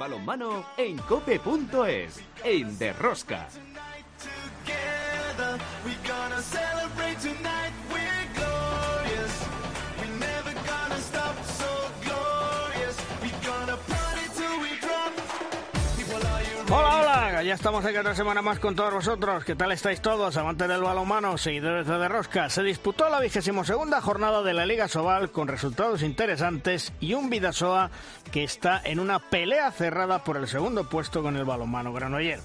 balonmano en cope.es, en De Rosca. Ya estamos aquí otra semana más con todos vosotros. ¿Qué tal estáis todos, amantes del balonmano, seguidores de Rosca? Se disputó la 22ª jornada de la Liga Sobal con resultados interesantes y un Vidasoa que está en una pelea cerrada por el segundo puesto con el balonmano Granollers.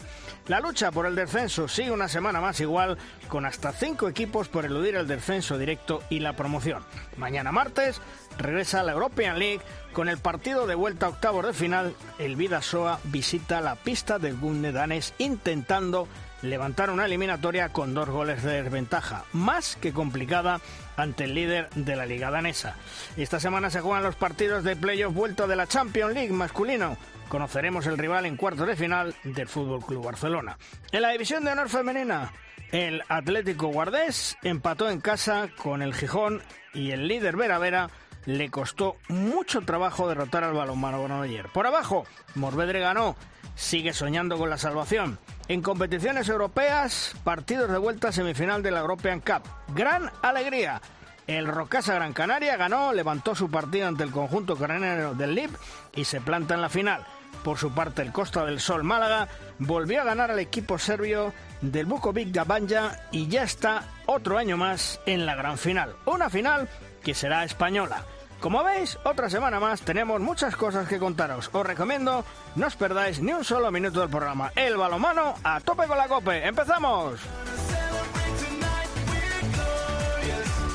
La lucha por el descenso sigue una semana más igual, con hasta 5 equipos por eludir el descenso directo y la promoción. Mañana martes regresa a la European League con el partido de vuelta a octavos de final. El Vidasoa visita la pista del Gunde Danes intentando levantar una eliminatoria con 2 goles de desventaja, más que complicada ante el líder de la liga danesa. Esta semana se juegan los partidos de playoff vuelta de la Champions League masculino. Conoceremos el rival en cuartos de final del FC Barcelona. En la división de honor femenina, el Atlético Guardés empató en casa con el Gijón y el líder Vera Vera le costó mucho trabajo derrotar al balonmano Granollers. Por abajo, Morvedre ganó, sigue soñando con la salvación. En competiciones europeas, partidos de vuelta semifinal de la European Cup. Gran alegría. El Rocasa Gran Canaria ganó, levantó su partido ante el conjunto canariano del LIP y se planta en la final. Por su parte, el Costa del Sol Málaga volvió a ganar al equipo serbio del Bukovica Banja y ya está otro año más en la gran final. Una final que será española. Como veis, otra semana más tenemos muchas cosas que contaros. Os recomiendo, no os perdáis ni un solo minuto del programa. El balonmano a tope con la COPE. ¡Empezamos!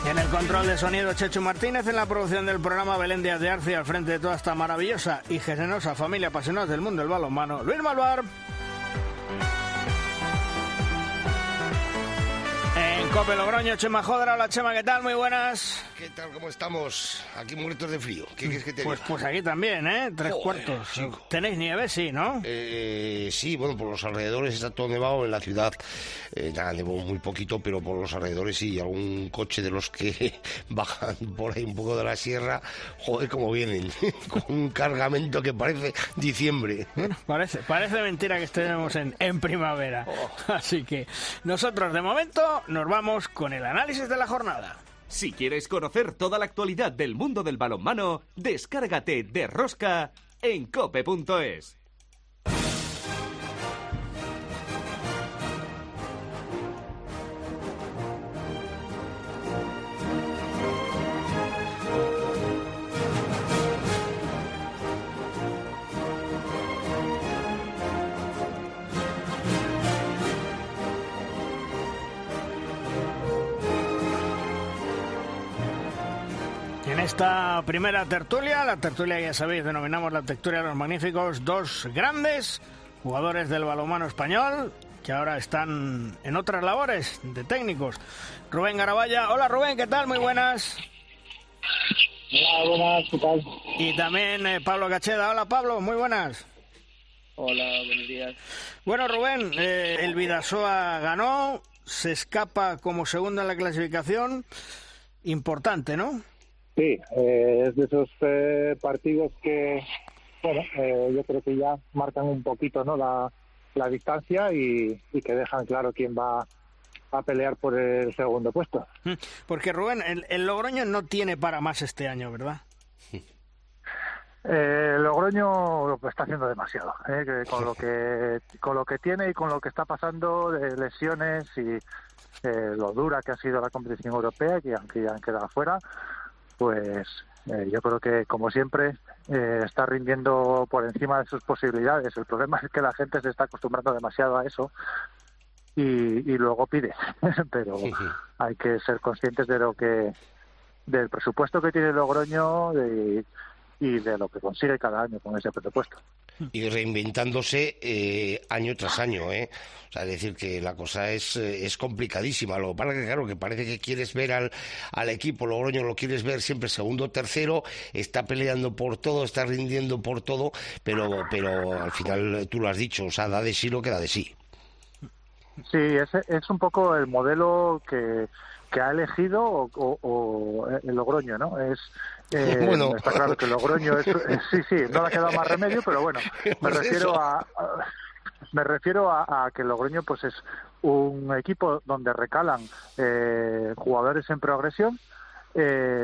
En el control de sonido, Chechu Martínez; en la producción del programa, Belén Díaz de Arce; al frente de toda esta maravillosa y generosa familia apasionada del mundo del balonmano, Luis Malvar. Cope Logroño, Chema Jodra. Hola, Chema, ¿qué tal? Muy buenas. ¿Qué tal? ¿Cómo estamos? Aquí muertos de frío. ¿Qué quieres que te diga? Pues aquí también, ¿eh? Tres cuartos. Chico. ¿Tenéis nieve? Sí, ¿no? Sí, bueno, por los alrededores está todo nevado. En la ciudad, nada, nevó muy poquito, pero por los alrededores sí. Algún coche de los que bajan por ahí un poco de la sierra, joder, cómo vienen. Con un cargamento que parece diciembre. Bueno, parece mentira que estemos en primavera. Así que nosotros, de momento, nos vamos. Vamos con el análisis de la jornada. Si quieres conocer toda la actualidad del mundo del balonmano, descárgate De Rosca en cope.es. Esta primera tertulia, la tertulia, ya sabéis, denominamos la tertulia de los magníficos, dos grandes jugadores del balonmano español que ahora están en otras labores de técnicos. Rubén Garaballa. Hola, Rubén, ¿qué tal? Muy buenas. Hola, buenas, ¿qué tal? Y también Pablo Cacheda. Hola, Pablo, muy buenas. Hola, buenos días. Bueno, Rubén, el Vidasoa ganó, se escapa como segundo en la clasificación. Importante, ¿no? Sí, es de esos partidos que, bueno, yo creo que ya marcan un poquito, ¿no?, la distancia y que dejan claro quién va a pelear por el segundo puesto. Porque, Rubén, el Logroño no tiene para más este año, ¿verdad? Logroño está haciendo demasiado, con lo que tiene y con lo que está pasando de lesiones y lo dura que ha sido la competición europea, que aunque ya han quedado fuera, pues yo creo que, como siempre, está rindiendo por encima de sus posibilidades. El problema es que la gente se está acostumbrando demasiado a eso y luego pide. Pero sí. Hay que ser conscientes de del presupuesto que tiene Logroño y de lo que consigue cada año con ese presupuesto. Y reinventándose año tras año, ¿eh? O sea, es decir, que la cosa es complicadísima. Lo que pasa que, claro, que parece que quieres ver al equipo Logroño, lo quieres ver siempre segundo, tercero, está peleando por todo, está rindiendo por todo, pero al final, tú lo has dicho, o sea, da de sí lo que da de sí. Sí, es un poco el modelo que ha elegido o el Logroño, ¿no? Bueno. Está claro que Logroño sí, no le ha quedado más remedio, pero bueno, me refiero a que Logroño pues es un equipo donde recalan jugadores en progresión.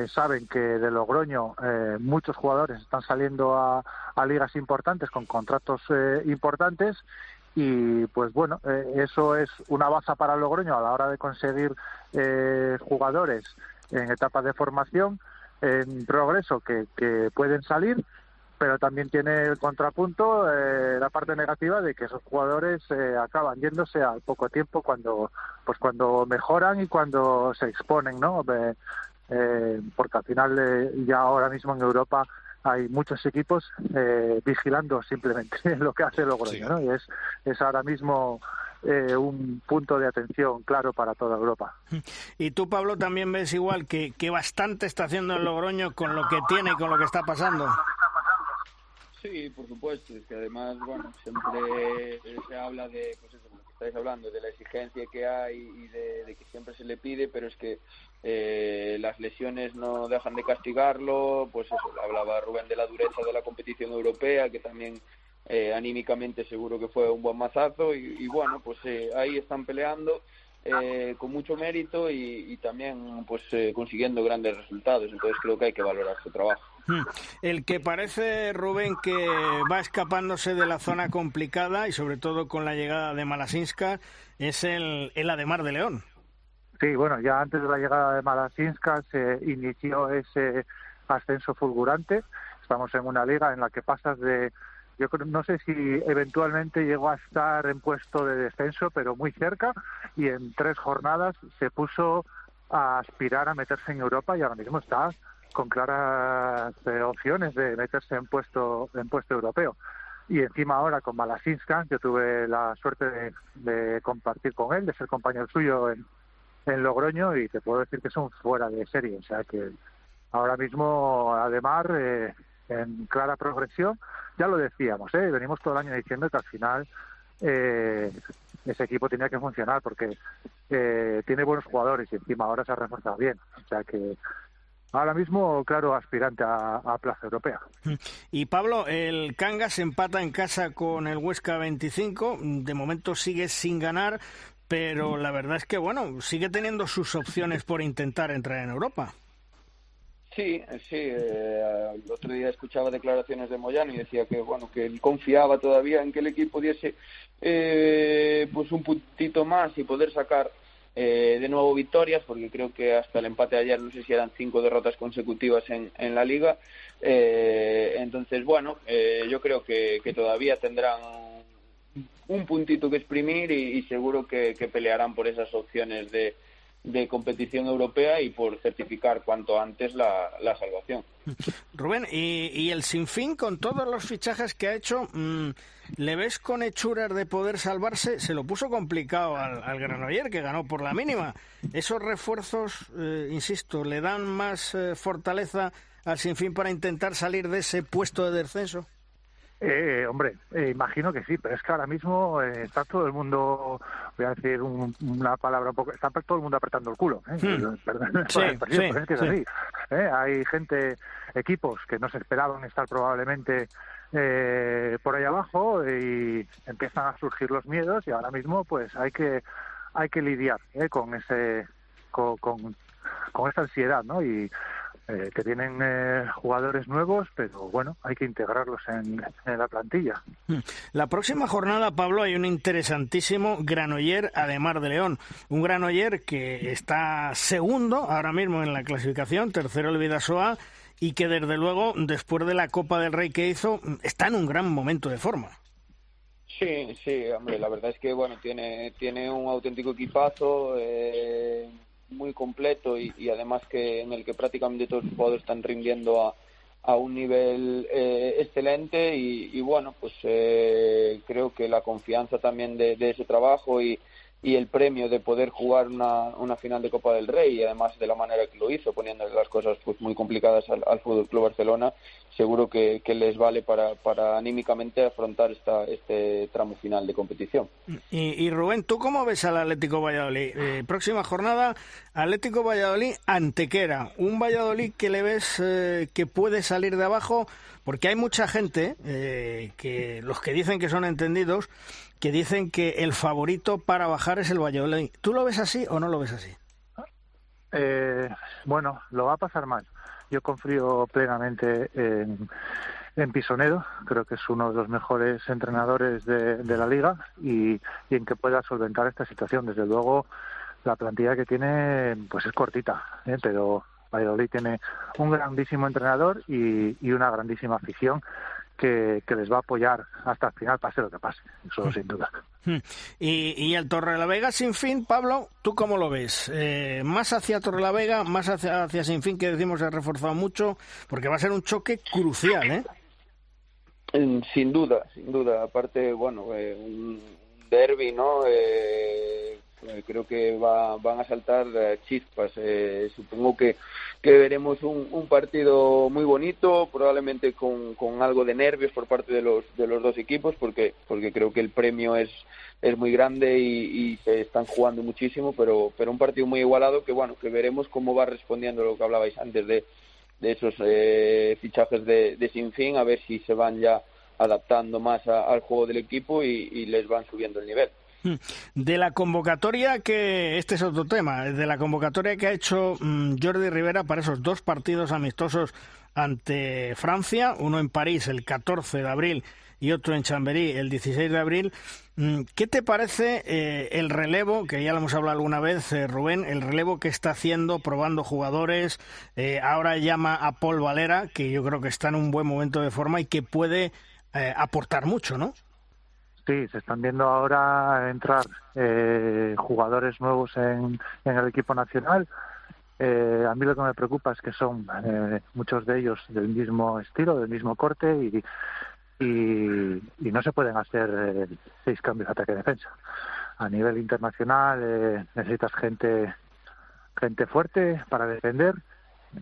Saben que de Logroño muchos jugadores están saliendo a ligas importantes con contratos importantes y pues bueno, eso es una baza para Logroño a la hora de conseguir jugadores en etapas de formación, en progreso que pueden salir, pero también tiene el contrapunto, la parte negativa de que esos jugadores acaban yéndose al poco tiempo cuando mejoran y cuando se exponen, ¿no? Porque al final ya ahora mismo en Europa hay muchos equipos vigilando simplemente lo que hace Logroño, sí, ¿no? Y es ahora mismo un punto de atención claro para toda Europa. Y tú, Pablo, también ves igual que bastante está haciendo el Logroño con lo que tiene y con lo que está pasando. Sí, por supuesto, es que además, bueno, siempre se habla de, pues eso, lo que estáis hablando, de la exigencia que hay y de que siempre se le pide, pero es que las lesiones no dejan de castigarlo, pues eso, hablaba Rubén de la dureza de la competición europea, que también anímicamente seguro que fue un buen mazazo, y bueno, pues ahí están peleando con mucho mérito y también pues consiguiendo grandes resultados, entonces creo que hay que valorar su trabajo. El que parece, Rubén, que va escapándose de la zona complicada y sobre todo con la llegada de Malašinskas es el Ademar de León. Sí, bueno, ya antes de la llegada de Malašinskas se inició ese ascenso fulgurante. Estamos en una liga en la que pasas de... Yo no sé si eventualmente llegó a estar en puesto de descenso, pero muy cerca, y en 3 jornadas se puso a aspirar a meterse en Europa y ahora mismo está con claras opciones de meterse en puesto europeo. Y encima ahora con Malašinskas, yo tuve la suerte de compartir con él, de ser compañero suyo en Logroño, y te puedo decir que es un fuera de serie. O sea que ahora mismo, Ademar, en clara progresión, ya lo decíamos, venimos todo el año diciendo que al final ese equipo tenía que funcionar porque tiene buenos jugadores y encima ahora se ha reforzado bien. O sea que ahora mismo, claro, aspirante a plaza europea. Y Pablo, el Cangas empata en casa con el Huesca 25, de momento sigue sin ganar, pero la verdad es que, bueno, sigue teniendo sus opciones por intentar entrar en Europa. Sí, el otro día escuchaba declaraciones de Moyano y decía que, bueno, que él confiaba todavía en que el equipo diese pues un puntito más y poder sacar de nuevo victorias, porque creo que hasta el empate de ayer no sé si eran 5 derrotas consecutivas en la liga. Entonces, bueno, yo creo que todavía tendrán un puntito que exprimir y seguro que pelearán por esas opciones de competición europea y por certificar cuanto antes la salvación. Rubén, ¿y el Sinfín, con todos los fichajes que ha hecho, le ves con hechuras de poder salvarse? Se lo puso complicado al Granollers, que ganó por la mínima. ¿Esos refuerzos, insisto, le dan más fortaleza al Sinfín para intentar salir de ese puesto de descenso? Hombre, imagino que sí, pero es que ahora mismo está todo el mundo, voy a decir una palabra un poco, está todo el mundo apretando el culo, Perdón, sí, pues es que es así. Hay gente, equipos que no se esperaban estar probablemente por ahí abajo y empiezan a surgir los miedos y ahora mismo pues hay que lidiar con esa ansiedad, ¿no? Y que tienen jugadores nuevos, pero bueno, hay que integrarlos en la plantilla. La próxima jornada, Pablo, hay un interesantísimo Granollers Ademar de León. Un Granollers que está segundo ahora mismo en la clasificación, tercero el Vidasoa, y que desde luego, después de la Copa del Rey que hizo, está en un gran momento de forma. Sí, hombre, la verdad es que bueno, tiene un auténtico equipazo, muy completo y además que en el que prácticamente todos los jugadores están rindiendo a un nivel excelente y bueno, pues creo que la confianza también de ese trabajo y y el premio de poder jugar una final de Copa del Rey, y además de la manera que lo hizo, poniéndole las cosas pues muy complicadas al Fútbol Club Barcelona, seguro que les vale para anímicamente afrontar este tramo final de competición. Y Rubén, ¿tú cómo ves al Atlético Valladolid? Próxima jornada, Atlético Valladolid Antequera, un Valladolid que le ves que puede salir de abajo, porque hay mucha gente, que los que dicen que son entendidos, que dicen que el favorito para bajar es el Valladolid. ¿Tú lo ves así o no lo ves así? Bueno, lo va a pasar mal. Yo confío plenamente en Pisonero. Creo que es uno de los mejores entrenadores de la liga y en que pueda solventar esta situación. Desde luego, la plantilla que tiene pues es cortita, pero Valladolid tiene un grandísimo entrenador y una grandísima afición que les va a apoyar hasta el final, pase lo que pase, eso sin duda. Y el Torre La Vega Sinfín, Pablo, ¿tú cómo lo ves? Más hacia Torre La Vega, más hacia Sinfín, que decimos se ha reforzado mucho, porque va a ser un choque crucial, ¿eh? Sin duda. Aparte, bueno, un derbi, ¿no? Creo que van a saltar chispas. Supongo que veremos un partido muy bonito, probablemente con algo de nervios por parte de los dos equipos, porque creo que el premio es muy grande y se están jugando muchísimo, pero un partido muy igualado que veremos cómo va respondiendo lo que hablabais antes de esos fichajes de Sinfín, a ver si se van ya adaptando más al juego del equipo y les van subiendo el nivel. De la convocatoria que... Este es otro tema. De la convocatoria que ha hecho Jordi Ribera para esos dos partidos amistosos ante Francia, uno en París el 14 de abril y otro en Chamberí el 16 de abril. ¿Qué te parece el relevo, que ya lo hemos hablado alguna vez, Rubén, el relevo que está haciendo, probando jugadores? Ahora llama a Pol Valera, que yo creo que está en un buen momento de forma y que puede aportar mucho, ¿no? Sí, se están viendo ahora entrar jugadores nuevos en el equipo nacional. A mí lo que me preocupa es que son muchos de ellos del mismo estilo, del mismo corte y no se pueden hacer 6 cambios de ataque y defensa. A nivel internacional necesitas gente fuerte para defender.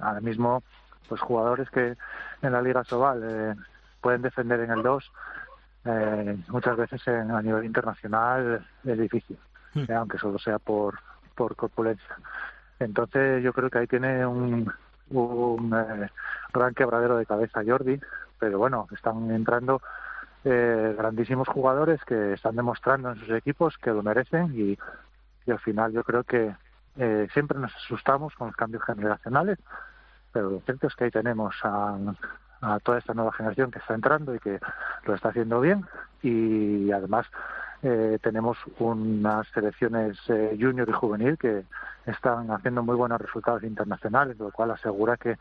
Ahora mismo, pues jugadores que en la Liga Sobal pueden defender en el 2. Muchas veces a nivel internacional es difícil, aunque solo sea por corpulencia. Entonces yo creo que ahí tiene un gran quebradero de cabeza Jordi, pero bueno, están entrando grandísimos jugadores que están demostrando en sus equipos que lo merecen y al final yo creo que siempre nos asustamos con los cambios generacionales, pero lo cierto es que ahí tenemos a toda esta nueva generación que está entrando y que lo está haciendo bien, y además tenemos unas selecciones junior y juvenil que están haciendo muy buenos resultados internacionales, lo cual asegura que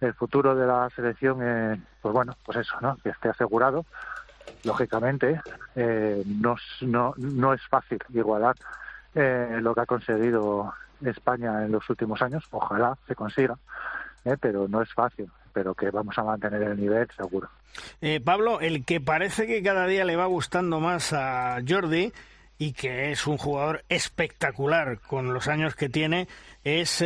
el futuro de la selección que esté asegurado. Lógicamente no es fácil igualar lo que ha conseguido España en los últimos años, ojalá se consiga, pero no es fácil, pero que vamos a mantener el nivel seguro. Pablo, el que parece que cada día le va gustando más a Jordi y que es un jugador espectacular con los años que tiene es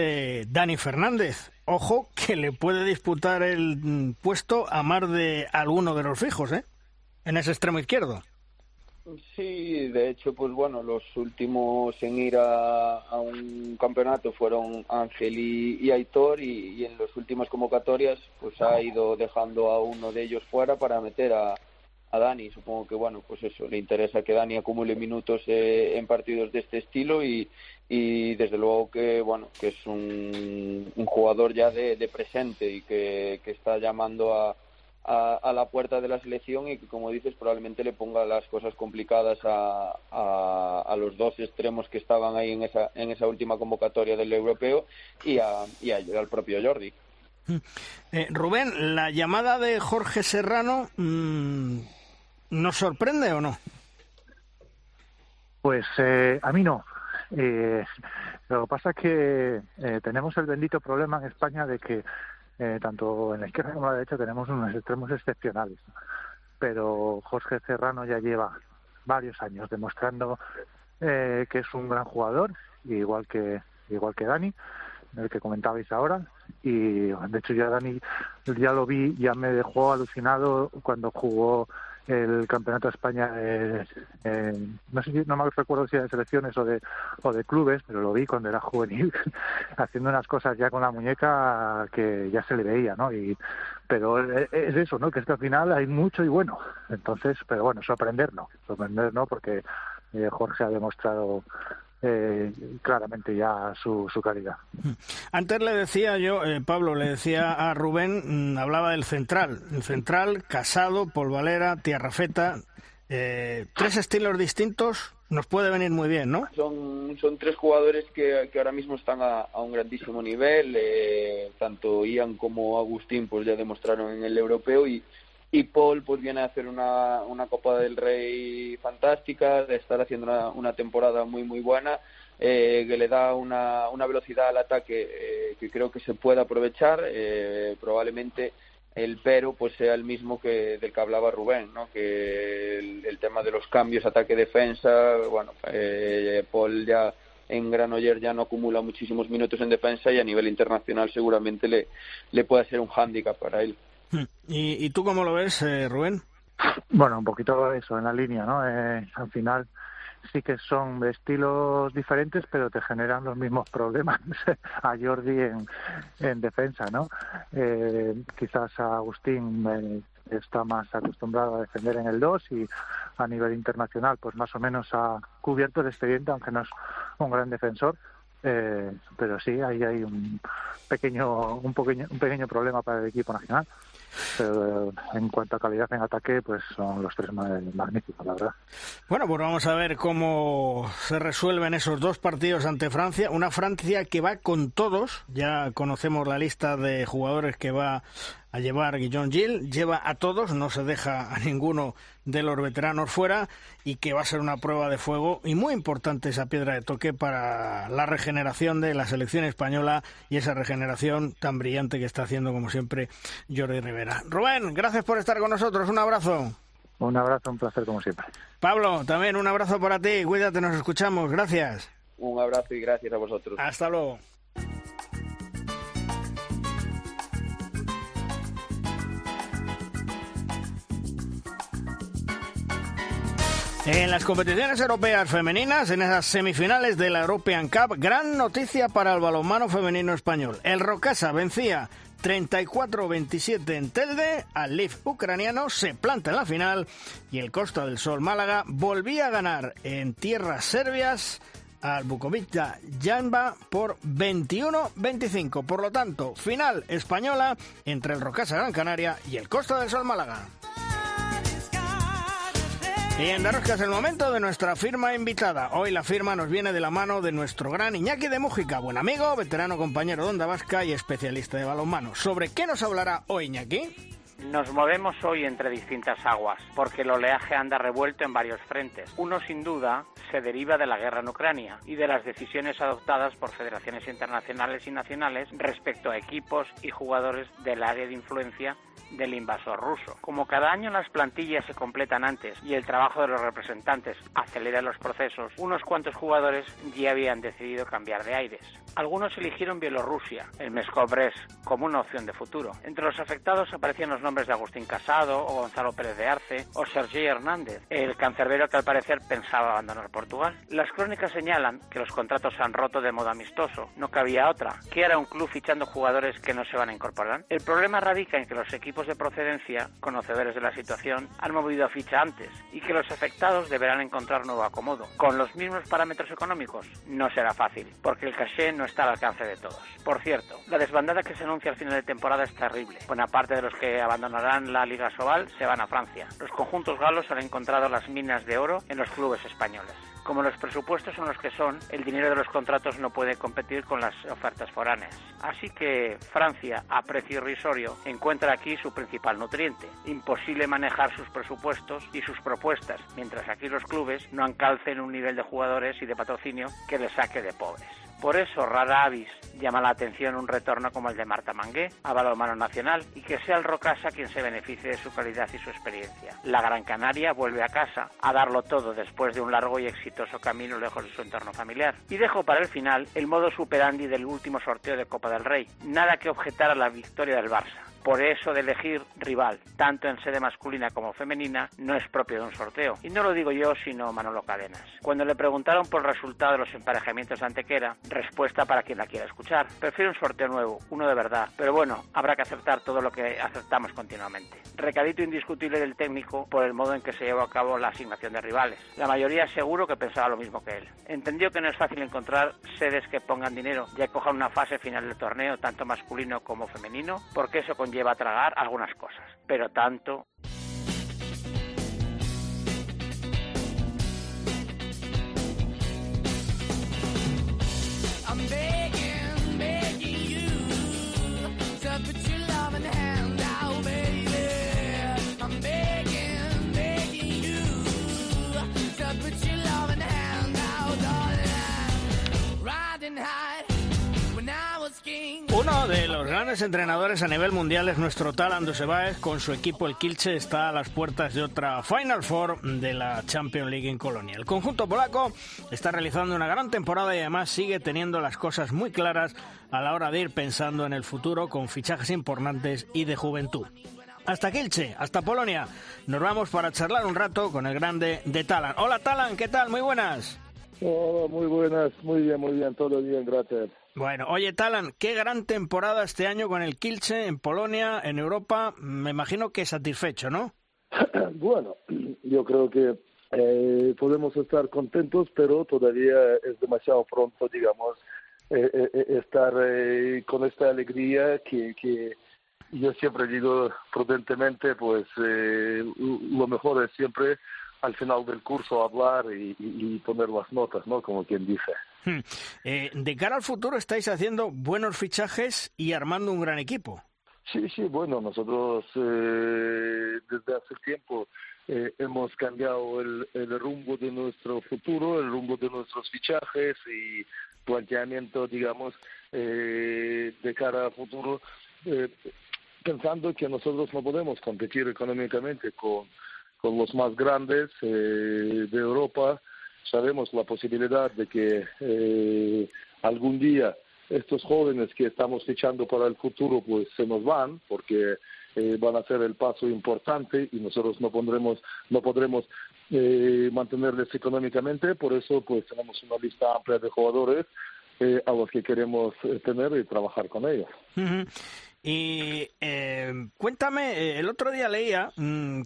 Dani Fernández. Ojo que le puede disputar el puesto a más de alguno de los fijos, en ese extremo izquierdo. Sí, de hecho, pues bueno, los últimos en ir a un campeonato fueron Ángel y Aitor, y en las últimas convocatorias pues ha ido dejando a uno de ellos fuera para meter a Dani. Supongo que le interesa que Dani acumule minutos en partidos de este estilo y desde luego que es un jugador ya de presente y que está llamando a la puerta de la selección y que, como dices, probablemente le ponga las cosas complicadas a los dos extremos que estaban ahí en esa última convocatoria del europeo y al propio Jordi. Rubén, la llamada de Jorge Serrano ¿nos sorprende o no? Pues a mí no. Lo que pasa es que tenemos el bendito problema en España de que tanto en la izquierda como en la derecha tenemos unos extremos excepcionales, pero Jorge Serrano ya lleva varios años demostrando que es un gran jugador, igual que Dani, el que comentabais ahora. Y de hecho ya Dani, ya lo vi, ya me dejó alucinado cuando jugó el Campeonato de España, no me recuerdo si era de selecciones o de clubes, pero lo vi cuando era juvenil haciendo unas cosas ya con la muñeca que ya se le veía, ¿no? Pero es eso, ¿no? Que es que al final hay mucho y bueno. Entonces, pero bueno, sorprendernos, porque Jorge ha demostrado claramente ya su calidad. Antes le decía yo, Pablo, le decía a Rubén, hablaba del central. El central, Casado, Polvalera, Tiarrafeta, tres estilos distintos, nos puede venir muy bien, ¿no? Son tres jugadores que ahora mismo están a un grandísimo nivel. Tanto Ian como Agustín pues ya demostraron en el europeo, y Paul pues viene a hacer una Copa del Rey fantástica, de estar haciendo una temporada muy muy buena, que le da una velocidad al ataque que creo que se puede aprovechar. Probablemente el pero pues sea el mismo que del que hablaba Rubén, ¿no? Que el tema de los cambios ataque-defensa, bueno, Paul ya en Granollers ya no acumula muchísimos minutos en defensa, y a nivel internacional seguramente le puede ser un hándicap para él. ¿Y tú cómo lo ves, Rubén? Bueno, un poquito eso, en la línea, ¿no? Al final sí que son estilos diferentes, pero te generan los mismos problemas a Jordi en defensa, ¿no? Quizás a Agustín está más acostumbrado a defender en el 2, y a nivel internacional pues más o menos ha cubierto el expediente, aunque no es un gran defensor. Pero sí, ahí hay un pequeño problema para el equipo nacional. Pero en cuanto a calidad en ataque, pues son los tres magníficos, la verdad. Bueno, pues vamos a ver cómo se resuelven esos dos partidos ante Francia. Una Francia que va con todos. Ya conocemos la lista de jugadores que va a llevar Guillaume Gil, lleva a todos, no se deja a ninguno de los veteranos fuera, y que va a ser una prueba de fuego y muy importante esa piedra de toque para la regeneración de la selección española, y esa regeneración tan brillante que está haciendo como siempre Jordi Ribera. Rubén, gracias por estar con nosotros, un abrazo. Un abrazo, un placer como siempre. Pablo, también un abrazo para ti, cuídate, nos escuchamos, gracias. Un abrazo y gracias a vosotros. Hasta luego. En las competiciones europeas femeninas, en esas semifinales de la European Cup, gran noticia para el balonmano femenino español. El Rocasa vencía 34-27 en Telde al LIP ucraniano, se planta en la final, y el Costa del Sol Málaga volvía a ganar en tierras serbias al Bukovica Banja por 21-25. Por lo tanto, final española entre el Rocasa Gran Canaria y el Costa del Sol Málaga. Y en Darosca es el momento de nuestra firma invitada. Hoy la firma nos viene de la mano de nuestro gran Iñaki de Mújica, buen amigo, veterano compañero de Onda Vasca y especialista de balonmano. ¿Sobre qué nos hablará hoy, Iñaki? Nos movemos hoy entre distintas aguas, porque el oleaje anda revuelto en varios frentes. Uno, sin duda, se deriva de la guerra en Ucrania y de las decisiones adoptadas por federaciones internacionales y nacionales respecto a equipos y jugadores del área de influencia del invasor ruso. Como cada año las plantillas se completan antes y el trabajo de los representantes acelera los procesos, unos cuantos jugadores ya habían decidido cambiar de aires. Algunos eligieron Bielorrusia, el Meshkov Brest, como una opción de futuro. Entre los afectados aparecían los nombres de Agustín Casado o Gonzalo Pérez de Arce o Sergi Hernández, el cancerbero que al parecer pensaba abandonar Portugal. Las crónicas señalan que los contratos se han roto de modo amistoso, no cabía otra. ¿Qué hará un club fichando jugadores que no se van a incorporar? El problema radica en que los equipos de procedencia, conocedores de la situación, han movido a ficha antes, y que los afectados deberán encontrar nuevo acomodo. Con los mismos parámetros económicos no será fácil, porque el caché no está al alcance de todos. Por cierto, la desbandada que se anuncia al final de temporada es terrible. Buena parte de los que abandonarán la Liga Sobal se van a Francia. Los conjuntos galos han encontrado las minas de oro en los clubes españoles. Como los presupuestos son los que son, el dinero de los contratos no puede competir con las ofertas foráneas. Así que Francia, a precio irrisorio, encuentra aquí su principal nutriente. Imposible manejar sus presupuestos y sus propuestas, mientras aquí los clubes no alcancen un nivel de jugadores y de patrocinio que les saque de pobres. Por eso rara avis llama la atención un retorno como el de Marta Mangué a balonmano nacional, y que sea el Rocasa quien se beneficie de su calidad y su experiencia. La Gran Canaria vuelve a casa a darlo todo después de un largo y exitoso camino lejos de su entorno familiar. Y dejo para el final el modo superandi del último sorteo de Copa del Rey. Nada que objetar a la victoria del Barça. Por eso de elegir rival, tanto en sede masculina como femenina, no es propio de un sorteo. Y no lo digo yo, sino Manolo Cadenas. Cuando le preguntaron por el resultado de los emparejamientos de Antequera, respuesta para quien la quiera escuchar: prefiero un sorteo nuevo, uno de verdad. Pero bueno, habrá que aceptar todo lo que aceptamos continuamente. Recadito indiscutible del técnico por el modo en que se llevó a cabo la asignación de rivales. La mayoría seguro que pensaba lo mismo que él. Entendió que no es fácil encontrar sedes que pongan dinero, ya cojan una fase final del torneo, tanto masculino como femenino, porque eso conlleva lleva a tragar algunas cosas, pero tanto. Uno de los grandes entrenadores a nivel mundial es nuestro Talant Dujshebaev. Con su equipo, el Kielce, está a las puertas de otra Final Four de la Champions League en Colonia. El conjunto polaco está realizando una gran temporada y además sigue teniendo las cosas muy claras a la hora de ir pensando en el futuro, con fichajes importantes y de juventud. Hasta Kielce, hasta Polonia. Nos vamos para charlar un rato con el grande de Talant. Hola Talant, ¿qué tal? Muy buenas. Hola, muy buenas, muy bien, todo bien, gracias. Bueno, oye Talant, qué gran temporada este año con el Kielce en Polonia, en Europa. Me imagino que satisfecho, ¿no? Bueno, yo creo que podemos estar contentos, pero todavía es demasiado pronto, digamos, estar con esta alegría que yo siempre digo prudentemente, pues lo mejor es siempre al final del curso hablar y poner las notas, ¿no? Como quien dice. De cara al futuro estáis haciendo buenos fichajes y armando un gran equipo. Sí, bueno, nosotros desde hace tiempo hemos cambiado el rumbo de nuestro futuro, el rumbo de nuestros fichajes y planteamiento, digamos, de cara al futuro, pensando que nosotros no podemos competir económicamente con los más grandes de Europa. Sabemos la posibilidad de que algún día estos jóvenes que estamos fichando para el futuro pues se nos van, porque van a ser el paso importante y nosotros no podremos mantenerles económicamente. Por eso pues tenemos una lista amplia de jugadores a los que queremos tener y trabajar con ellos. Uh-huh. Y cuéntame, el otro día leía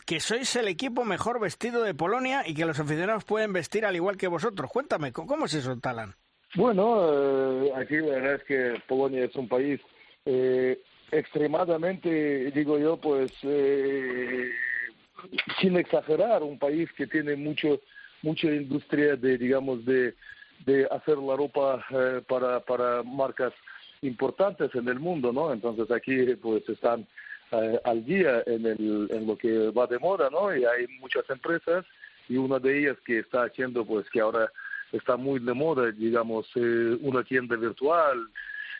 que sois el equipo mejor vestido de Polonia y que los aficionados pueden vestir al igual que vosotros. Cuéntame, ¿cómo es eso, Talant? Bueno, aquí la verdad es que Polonia es un país extremadamente, digo yo, pues sin exagerar, un país que tiene mucha industria de, digamos, de hacer la ropa para marcas importantes en el mundo, ¿no? Entonces aquí pues están al día en lo que va de moda, ¿no? Y hay muchas empresas y una de ellas que está haciendo pues que ahora está muy de moda, digamos, una tienda virtual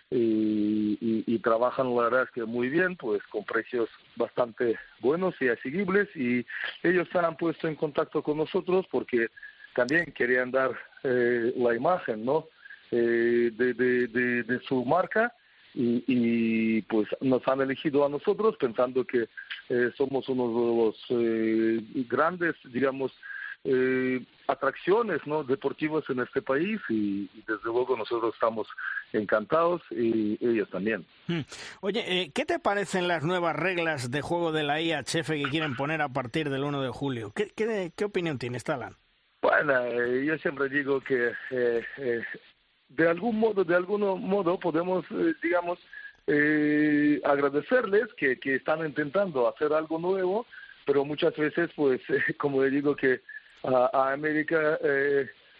y trabajan la verdad que muy bien, pues con precios bastante buenos y asequibles, y ellos se han puesto en contacto con nosotros porque también querían dar la imagen, ¿no? De su marca y pues nos han elegido a nosotros pensando que somos uno de los grandes, digamos, atracciones, ¿no?, deportivas en este país, y desde luego nosotros estamos encantados y ellos también. Oye, ¿qué te parecen las nuevas reglas de juego de la IHF que quieren poner a partir del 1 de julio? ¿Qué opinión tienes, Talant? Bueno, yo siempre digo que de algún modo podemos, digamos, agradecerles que están intentando hacer algo nuevo, pero muchas veces, pues, como le digo, que a América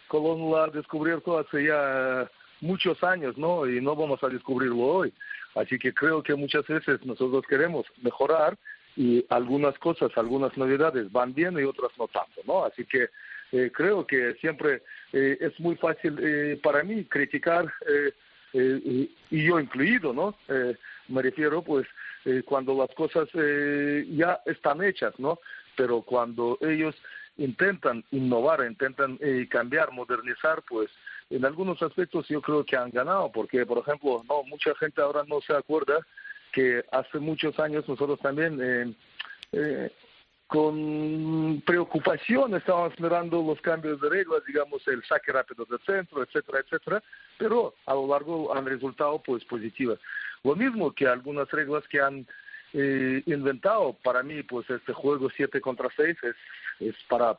Colón la ha descubierto hace ya muchos años, ¿no? Y no vamos a descubrirlo hoy. Así que creo que muchas veces nosotros queremos mejorar y algunas cosas, algunas novedades van bien y otras no tanto, ¿no? Así que creo que siempre es muy fácil para mí criticar, y yo incluido, ¿no? Me refiero, pues, cuando las cosas ya están hechas, ¿no? Pero cuando ellos intentan innovar, intentan cambiar, modernizar, pues en algunos aspectos yo creo que han ganado, porque, por ejemplo, no mucha gente ahora no se acuerda que hace muchos años nosotros también con preocupación estábamos mirando los cambios de reglas, digamos, el saque rápido del centro, etcétera, etcétera, pero a lo largo han resultado, pues, positivas. Lo mismo que algunas reglas que han inventado. Para mí, pues, este juego 7 contra 6 es para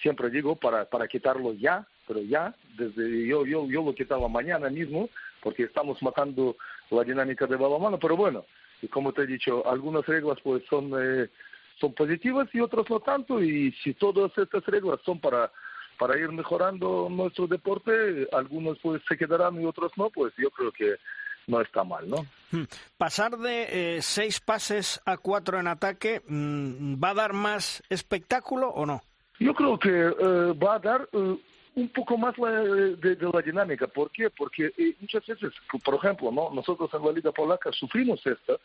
siempre digo, para quitarlo ya, pero ya, desde yo lo quitaba mañana mismo, porque estamos matando la dinámica de balonmano, pero bueno, y como te he dicho, algunas reglas, pues, son positivas y otras no tanto, y si todas estas reglas son para ir mejorando nuestro deporte, algunos, pues, se quedarán y otros no, pues yo creo que no está mal, ¿no? Pasar de 6 pases a 4 en ataque, ¿va a dar más espectáculo o no? Yo creo que va a dar un poco más de la dinámica. ¿Por qué? Porque muchas veces, por ejemplo, ¿no? Nosotros en la Liga Polaca sufrimos esto.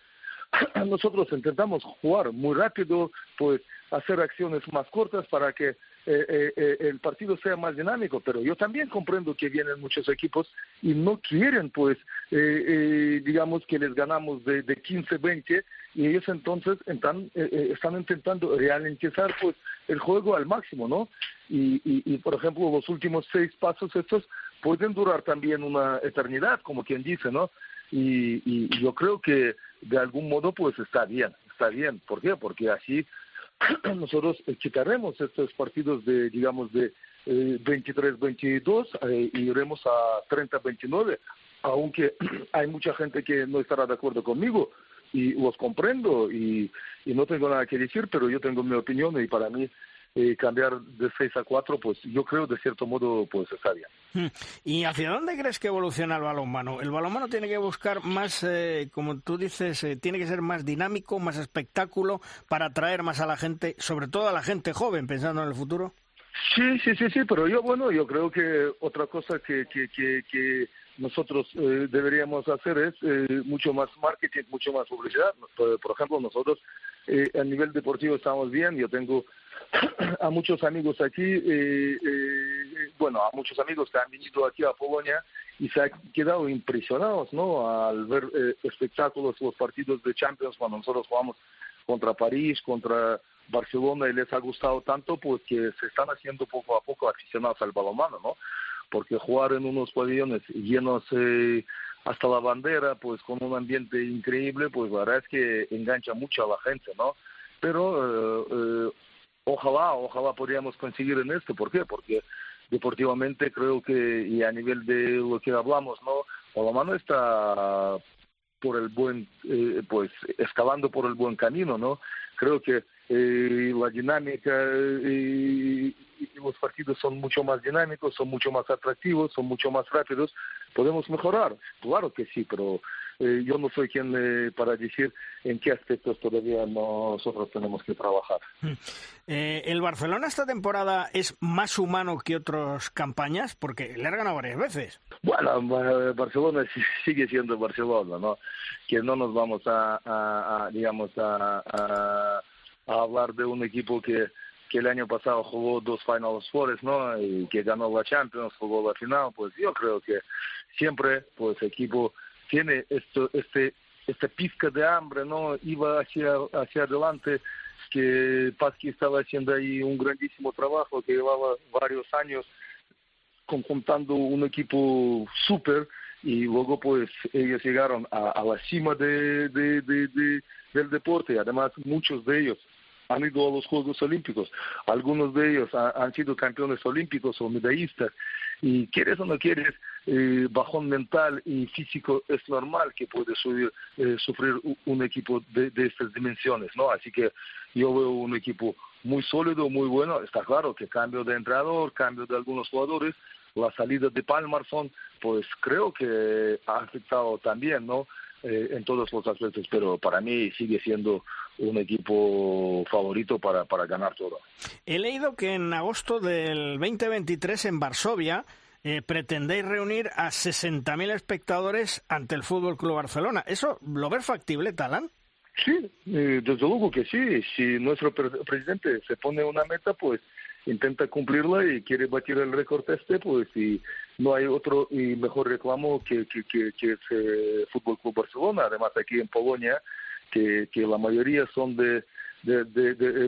Nosotros intentamos jugar muy rápido, pues hacer acciones más cortas para que el partido sea más dinámico, pero yo también comprendo que vienen muchos equipos y no quieren, pues, digamos que les ganamos de 15-20, y ellos entonces están intentando ralentizar, pues, el juego al máximo, ¿no? Y por ejemplo, los últimos 6 pasos estos pueden durar también una eternidad, como quien dice, ¿no? Y yo creo que de algún modo, pues, está bien. ¿Por qué? Porque así nosotros quitaremos estos partidos de, digamos, de 23-22 y iremos a 30-29, aunque hay mucha gente que no estará de acuerdo conmigo, y los comprendo, y no tengo nada que decir, pero yo tengo mi opinión, y para mí cambiar de 6 a 4, pues yo creo, de cierto modo, pues está bien. ¿Y hacia dónde crees que evoluciona el balonmano? El balonmano tiene que buscar más, como tú dices, tiene que ser más dinámico, más espectáculo, para atraer más a la gente, sobre todo a la gente joven, pensando en el futuro. Sí, pero yo creo que otra cosa que nosotros deberíamos hacer es mucho más marketing, mucho más publicidad. Por ejemplo, nosotros a nivel deportivo estamos bien, yo tengo a muchos amigos aquí, a muchos amigos que han venido aquí a Polonia y se han quedado impresionados, ¿no? Al ver espectáculos, los partidos de Champions, cuando nosotros jugamos contra París, contra Barcelona, y les ha gustado tanto, pues, que se están haciendo poco a poco aficionados al balonmano, ¿no? Porque jugar en unos pabellones llenos hasta la bandera, pues, con un ambiente increíble, pues la verdad es que engancha mucho a la gente, ¿no? Pero ojalá podríamos conseguir en esto. ¿Por qué? Porque deportivamente creo que, y a nivel de lo que hablamos, ¿no? Balonmano está por el buen, excavando por el buen camino, ¿no? Creo que la dinámica y los partidos son mucho más dinámicos, son mucho más atractivos, son mucho más rápidos. ¿Podemos mejorar? Claro que sí, pero yo no soy quien para decir en qué aspectos todavía nosotros tenemos que trabajar. ¿El Barcelona esta temporada es más humano que otras campañas? Porque le han ganado varias veces. Bueno, Barcelona sigue siendo Barcelona, ¿no? Que no nos vamos a hablar de un equipo que el año pasado jugó 2 Final Fours, ¿no? Y que ganó la Champions, jugó la final. Pues yo creo que siempre, pues, equipo tiene esta pizca de hambre, ¿no? Iba hacia adelante, que Pasqui estaba haciendo ahí un grandísimo trabajo, que llevaba varios años conjuntando un equipo súper, y luego, pues, ellos llegaron a la cima del deporte. Además, muchos de ellos han ido a los Juegos Olímpicos, algunos de ellos han sido campeones olímpicos o medallistas, y quieres o no quieres, bajón mental y físico es normal que puede sufrir un equipo de estas dimensiones, ¿no? Así que yo veo un equipo muy sólido, muy bueno. Está claro que cambio de entrenador, cambio de algunos jugadores, la salida de Palmerson, pues creo que ha afectado también, ¿no? En todos los aspectos, pero para mí sigue siendo un equipo favorito para ganar todo. He leído que en agosto del 2023 en Varsovia pretendéis reunir a 60.000 espectadores ante el Fútbol Club Barcelona. ¿Eso lo ves factible, Talant? Sí, desde luego que sí. Si nuestro presidente se pone una meta, pues intenta cumplirla y quiere batir el récord este, pues y no hay otro y mejor reclamo que el Fútbol Club Barcelona. Además, aquí en Polonia, que la mayoría son de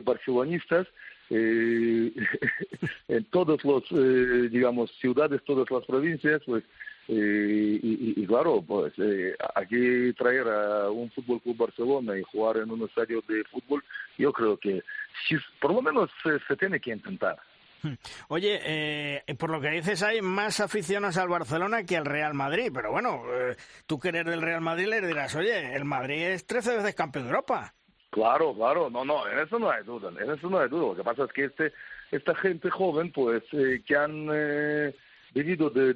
barcelonistas, en todas las ciudades, todas las provincias, pues y claro, pues aquí traer a un Fútbol Club Barcelona y jugar en un estadio de fútbol, yo creo que sí, por lo menos se tiene que intentar. Oye, por lo que dices hay más aficionados al Barcelona que al Real Madrid, pero bueno, tú que eres del Real Madrid le dirás, oye, el Madrid es 13 veces campeón de Europa. Claro, claro, no, en eso no hay duda, lo que pasa es que esta gente joven, pues, que han venido de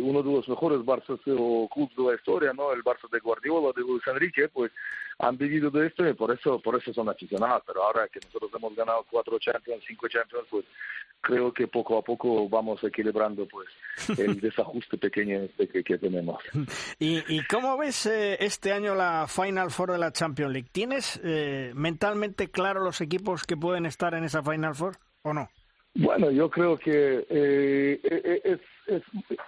uno de los mejores Barças o clubes de la historia, ¿no? El Barça de Guardiola, de Luis Enrique, pues, han vivido de esto y por eso son aficionados, pero ahora que nosotros hemos ganado 4 Champions, 5 Champions, pues, creo que poco a poco vamos equilibrando pues el desajuste pequeño que tenemos. ¿Y cómo ves este año la Final Four de la Champions League? ¿Tienes mentalmente claro los equipos que pueden estar en esa Final Four o no? Bueno, yo creo que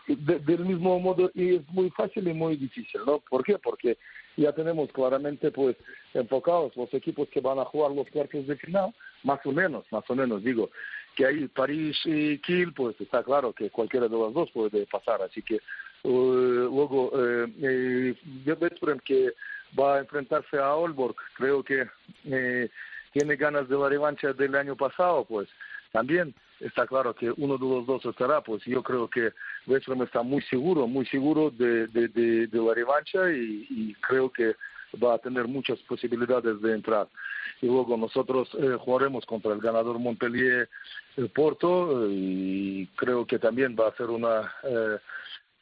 del mismo modo y es muy fácil y muy difícil, ¿no? ¿Por qué? Porque ya tenemos claramente pues enfocados los equipos que van a jugar los cuartos de final, más o menos digo, que ahí París y Kiel, pues está claro que cualquiera de las dos puede pasar, así que luego que va a enfrentarse a Aalborg, creo que tiene ganas de la revancha del año pasado, pues también está claro que uno de los dos estará, pues yo creo que Westbrook está muy seguro de la revancha y creo que va a tener muchas posibilidades de entrar. Y luego nosotros jugaremos contra el ganador Montpellier Porto y creo que también va a ser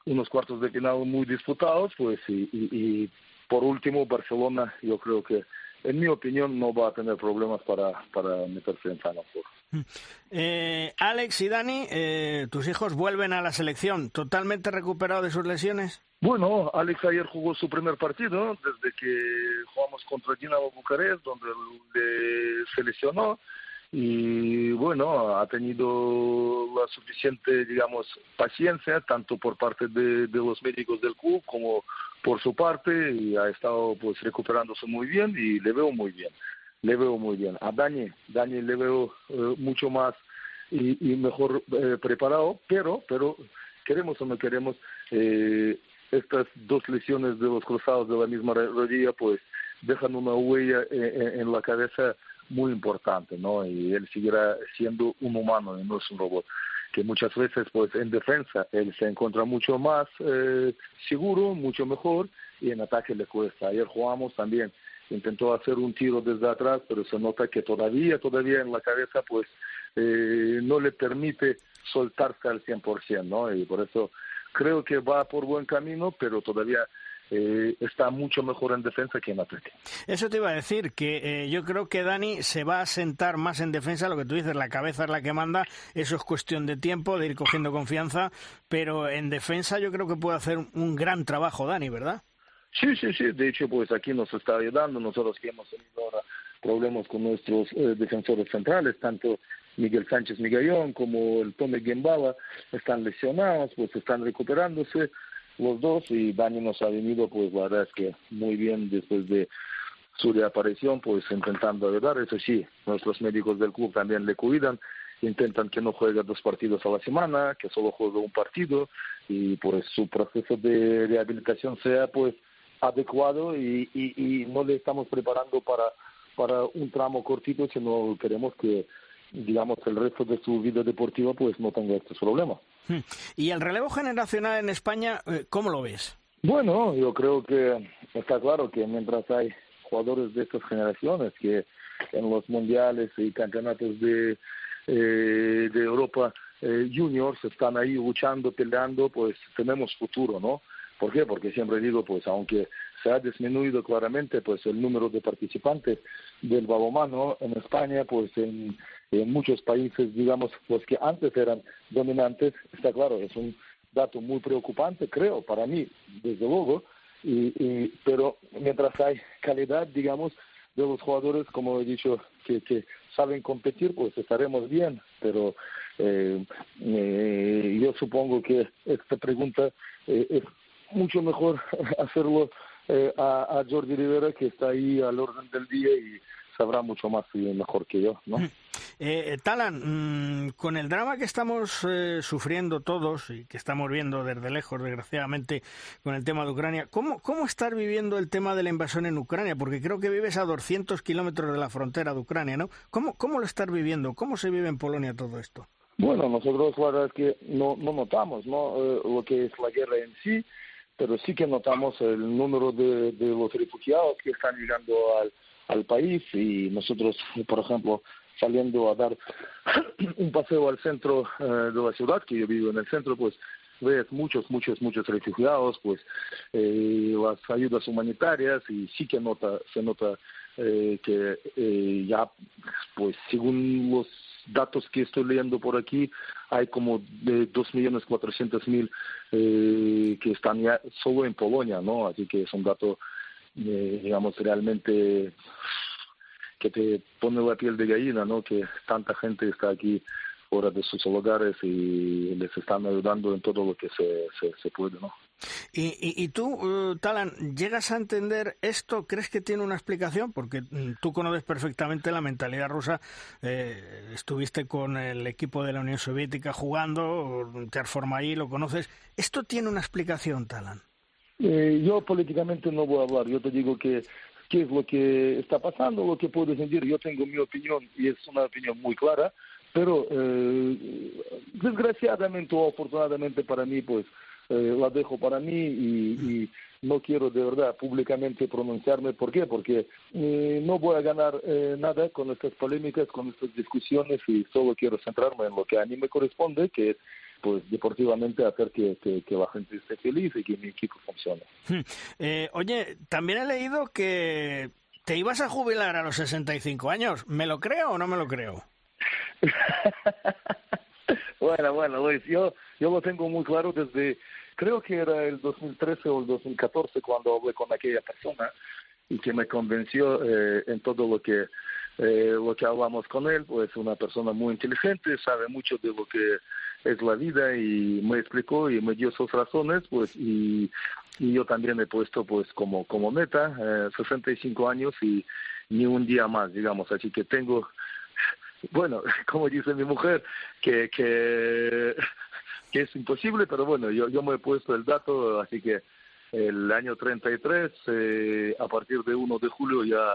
unos cuartos de final muy disputados, pues y por último Barcelona, yo creo que en mi opinión no va a tener problemas para meterse en Final Four. Alex y Dani, tus hijos vuelven a la selección, ¿totalmente recuperados de sus lesiones? Bueno, Alex ayer jugó su primer partido desde que jugamos contra Dinamo Bucarest, donde se lesionó y bueno, ha tenido la suficiente, paciencia tanto por parte de los médicos del club como por su parte y ha estado pues recuperándose muy bien y le veo muy bien. A Dani le veo mucho más y mejor preparado, pero queremos o no queremos estas dos lesiones de los cruzados de la misma rodilla pues dejan una huella en la cabeza muy importante, ¿no? Y él seguirá siendo un humano y no es un robot, que muchas veces pues en defensa él se encuentra mucho más seguro, mucho mejor y en ataque le cuesta. Ayer jugamos también, intentó hacer un tiro desde atrás, pero se nota que todavía en la cabeza pues no le permite soltarse al 100%, ¿no? Y por eso creo que va por buen camino, pero todavía está mucho mejor en defensa que en ataque. Eso te iba a decir, que yo creo que Dani se va a sentar más en defensa, lo que tú dices, la cabeza es la que manda, eso es cuestión de tiempo, de ir cogiendo confianza, pero en defensa yo creo que puede hacer un gran trabajo Dani, ¿verdad? Sí, de hecho pues aquí nos está ayudando, nosotros que hemos tenido ahora problemas con nuestros defensores centrales, tanto Miguel Sánchez Migallón como el Tome Gembala están lesionados, pues están recuperándose los dos y Dani nos ha venido pues la verdad es que muy bien después de su reaparición pues intentando ayudar, eso sí, nuestros médicos del club también le cuidan, intentan que no juegue 2 partidos a la semana, que solo juegue 1 partido y pues su proceso de rehabilitación sea pues adecuado y no le estamos preparando para un tramo cortito, sino queremos que el resto de su vida deportiva pues no tenga estos problemas. ¿Y el relevo generacional en España, cómo lo ves? Bueno, yo creo que está claro que mientras hay jugadores de estas generaciones que en los mundiales y campeonatos de Europa juniors están ahí luchando, peleando, pues tenemos futuro, ¿no? ¿Por qué? Porque siempre digo, pues aunque se ha disminuido claramente pues el número de participantes del balonmano en España, pues en muchos países, digamos, los que antes eran dominantes. Está claro, es un dato muy preocupante, creo, para mí, desde luego, pero mientras hay calidad, digamos, de los jugadores, como he dicho, que saben competir, pues estaremos bien, pero yo supongo que esta pregunta es mucho mejor hacerlo a Jordi Ribera, que está ahí al orden del día y sabrá mucho más y mejor que yo, ¿no? Talan, con el drama que estamos sufriendo todos y que estamos viendo desde lejos, desgraciadamente, con el tema de Ucrania, ¿cómo estás viviendo el tema de la invasión en Ucrania? Porque creo que vives a 200 kilómetros de la frontera de Ucrania, ¿no? ¿Cómo lo estás viviendo? ¿Cómo se vive en Polonia todo esto? Bueno, nosotros la verdad es que no notamos, ¿no? Lo que es la guerra en sí, pero sí que notamos el número de los refugiados que están llegando al país, y nosotros, por ejemplo, saliendo a dar un paseo al centro de la ciudad, que yo vivo en el centro, pues ves muchos refugiados, pues las ayudas humanitarias, y sí que se nota que ya, pues según los datos que estoy leyendo por aquí, hay como de 2.400.000 que están ya solo en Polonia, ¿no? Así que es un dato, digamos, realmente que te pone la piel de gallina, ¿no? Que tanta gente está aquí fuera de sus hogares y les están ayudando en todo lo que se puede, ¿no? ¿Y tú, Talan, llegas a entender esto? ¿Crees que tiene una explicación? Porque tú conoces perfectamente la mentalidad rusa. Estuviste con el equipo de la Unión Soviética jugando, te has formado allí, lo conoces. ¿Esto tiene una explicación, Talan? Yo políticamente no voy a hablar. Yo te digo que qué es lo que está pasando, lo que puedo sentir. Yo tengo mi opinión y es una opinión muy clara, pero desgraciadamente o afortunadamente para mí, pues la dejo para mí y no quiero de verdad públicamente pronunciarme. ¿Por qué? Porque no voy a ganar nada con estas polémicas, con estas discusiones, y solo quiero centrarme en lo que a mí me corresponde, que es pues deportivamente hacer que la gente esté feliz y que mi equipo funcione. Oye, también he leído que te ibas a jubilar a los 65 años. ¿Me lo creo o no me lo creo? Bueno, Luis, yo lo tengo muy claro desde, creo que era el 2013 o el 2014, cuando hablé con aquella persona y que me convenció en todo lo que hablamos con él. Pues una persona muy inteligente, sabe mucho de lo que es la vida, y me explicó y me dio sus razones, pues y yo también he puesto pues como meta 65 años y ni un día más, digamos. Así que tengo, bueno, como dice mi mujer, que es imposible, pero bueno, yo me he puesto el dato, así que el año 33, a partir de 1 de julio ya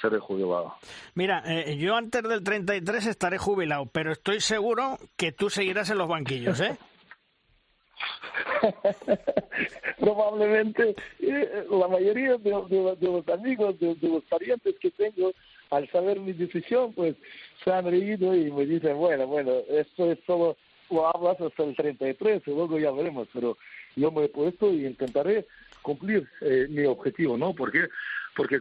seré jubilado. Mira, yo antes del 33 estaré jubilado, pero estoy seguro que tú seguirás en los banquillos, ¿eh? Probablemente la mayoría de los amigos, de los parientes que tengo, al saber mi decisión, pues se han reído y me dicen, bueno, esto es solo, lo hablas hasta el 33 y luego ya veremos, pero yo me he puesto y intentaré cumplir mi objetivo, ¿no? Porque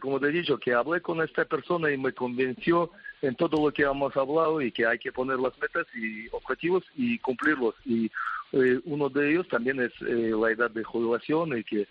como te he dicho, que hablé con esta persona y me convenció en todo lo que hemos hablado, y que hay que poner las metas y objetivos y cumplirlos, y uno de ellos también es la edad de jubilación, y que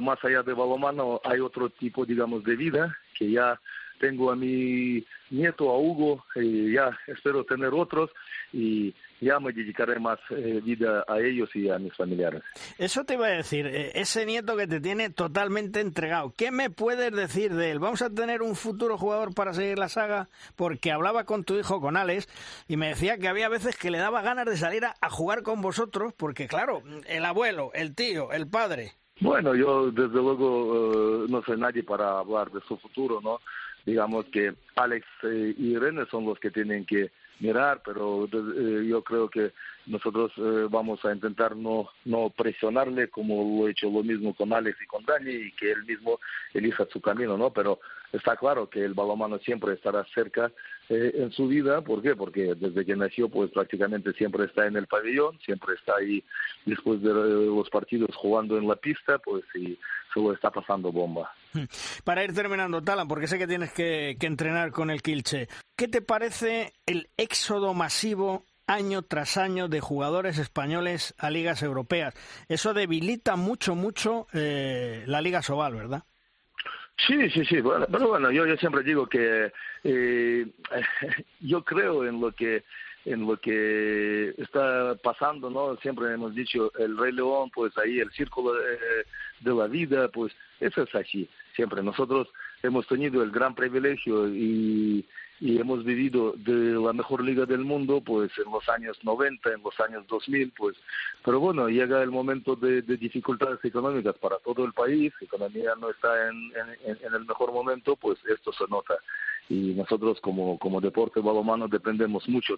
más allá de balonmano hay otro tipo, digamos, de vida, que ya tengo a mi nieto, a Hugo, y ya espero tener otros, y ya me dedicaré más vida a ellos y a mis familiares. Eso te iba a decir, ese nieto que te tiene totalmente entregado, ¿qué me puedes decir de él? ¿Vamos a tener un futuro jugador para seguir la saga? Porque hablaba con tu hijo, con Alex, y me decía que había veces que le daba ganas de salir a jugar con vosotros, porque claro, el abuelo, el tío, el padre. Bueno, yo desde luego no soy nadie para hablar de su futuro, ¿no? Digamos que Alex y Irene son los que tienen que mirar, pero yo creo que nosotros vamos a intentar no presionarle, como lo he hecho lo mismo con Alex y con Dani, y que él mismo elija su camino, ¿no? Pero Está claro que el balonmano siempre estará cerca en su vida. ¿Por qué? Porque desde que nació, pues prácticamente siempre está en el pabellón, siempre está ahí después de los partidos jugando en la pista, pues y se lo está pasando bomba. Para ir terminando, Talant, porque sé que tienes que entrenar con el Kielce, ¿qué te parece el éxodo masivo año tras año de jugadores españoles a ligas europeas? Eso debilita mucho la Liga Sobal, ¿verdad? Sí, bueno, pero bueno, yo siempre digo que yo creo en lo que está pasando, ¿no? Siempre hemos dicho el Rey León, pues ahí el círculo de la vida, pues eso es así. Siempre nosotros hemos tenido el gran privilegio y hemos vivido de la mejor liga del mundo, pues en los años 90, en los años 2000, pues. Pero bueno, llega el momento de dificultades económicas para todo el país, la economía no está en el mejor momento, pues esto se nota. Y nosotros como deporte balonmano dependemos mucho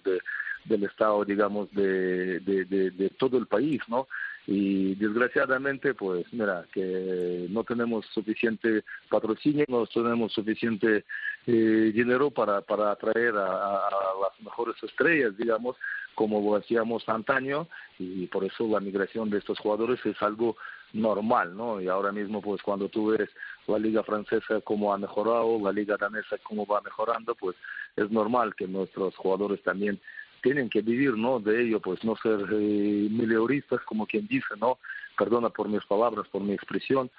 del estado, digamos, de todo el país, ¿no? Y desgraciadamente, pues mira, que no tenemos suficiente patrocinio, no tenemos suficiente dinero para atraer a las mejores estrellas, digamos, como lo hacíamos antaño, y por eso la migración de estos jugadores es algo normal, ¿no? Y ahora mismo, pues cuando tú ves la liga francesa cómo ha mejorado, la liga danesa cómo va mejorando, pues es normal que nuestros jugadores también tienen que vivir, ¿no? De ello, pues no ser mileuristas, como quien dice, ¿no? Perdona por mis palabras, por mi expresión,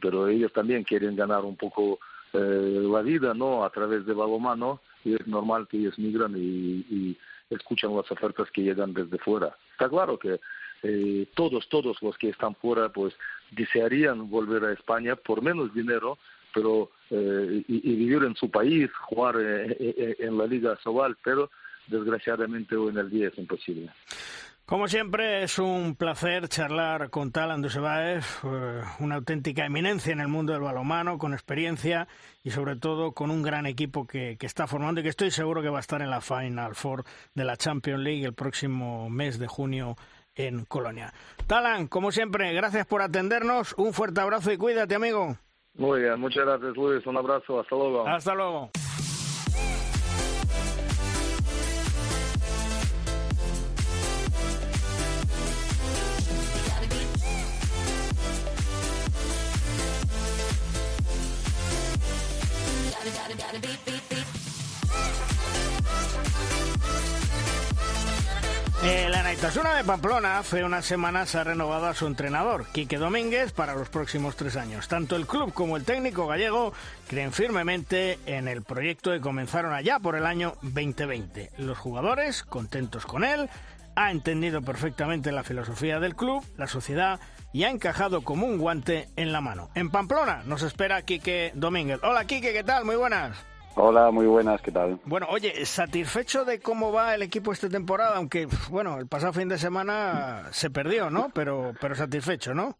pero ellos también quieren ganar un poco la vida, ¿no? A través de balonmano, y es normal que ellos migran y escuchan las ofertas que llegan desde fuera. Está claro que todos los que están fuera, pues desearían volver a España por menos dinero, pero y vivir en su país, jugar en la Liga Sobal, pero desgraciadamente hoy en el día es imposible. Como siempre, es un placer charlar con Talant Dujshebaev, una auténtica eminencia en el mundo del balonmano, con experiencia y sobre todo con un gran equipo que está formando y que estoy seguro que va a estar en la Final Four de la Champions League el próximo mes de junio en Colonia. Talant, como siempre, gracias por atendernos, un fuerte abrazo y cuídate, amigo. Muy bien, muchas gracias, Luis, un abrazo, hasta luego. Hasta luego. La Anaitasuna de Pamplona hace unas semanas ha renovado a su entrenador, Quique Domínguez, para los próximos 3 años. Tanto el club como el técnico gallego creen firmemente en el proyecto que comenzaron allá por el año 2020. Los jugadores, contentos con él, ha entendido perfectamente la filosofía del club, la sociedad, y ha encajado como un guante en la mano. En Pamplona nos espera Quique Domínguez. Hola, Quique, ¿qué tal? Muy buenas. Hola, muy buenas, ¿qué tal? Bueno, oye, satisfecho de cómo va el equipo esta temporada, aunque, bueno, el pasado fin de semana se perdió, ¿no? Pero satisfecho, ¿no?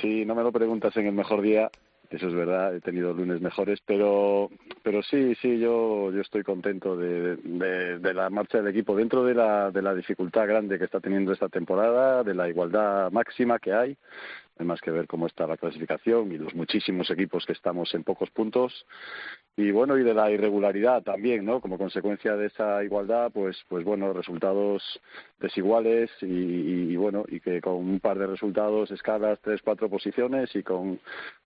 Sí, no me lo preguntas en el mejor día, eso es verdad, he tenido lunes mejores, pero sí, yo estoy contento de la marcha del equipo dentro de la dificultad grande que está teniendo esta temporada, de la igualdad máxima que hay. Hay más que ver cómo está la clasificación y los muchísimos equipos que estamos en pocos puntos. Y bueno, y de la irregularidad también, ¿no? Como consecuencia de esa igualdad, pues bueno, resultados desiguales y bueno, y que con un par de resultados escalas 3-4 posiciones y con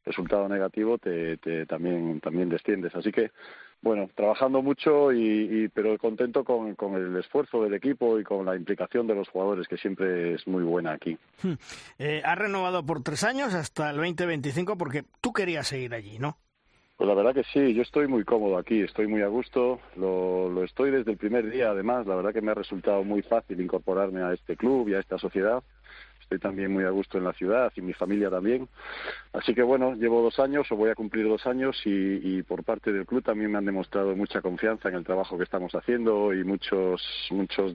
resultado negativo también desciendes. Así que bueno, trabajando mucho pero contento con el esfuerzo del equipo y con la implicación de los jugadores, que siempre es muy buena aquí. Ha renovado por 3 años hasta el 2025 porque tú querías seguir allí, ¿no? Pues la verdad que sí, yo estoy muy cómodo aquí, estoy muy a gusto, lo estoy desde el primer día además, la verdad que me ha resultado muy fácil incorporarme a este club y a esta sociedad. Estoy también muy a gusto en la ciudad y mi familia también. Así que bueno, llevo 2 años, o voy a cumplir 2 años, y por parte del club también me han demostrado mucha confianza en el trabajo que estamos haciendo y muchos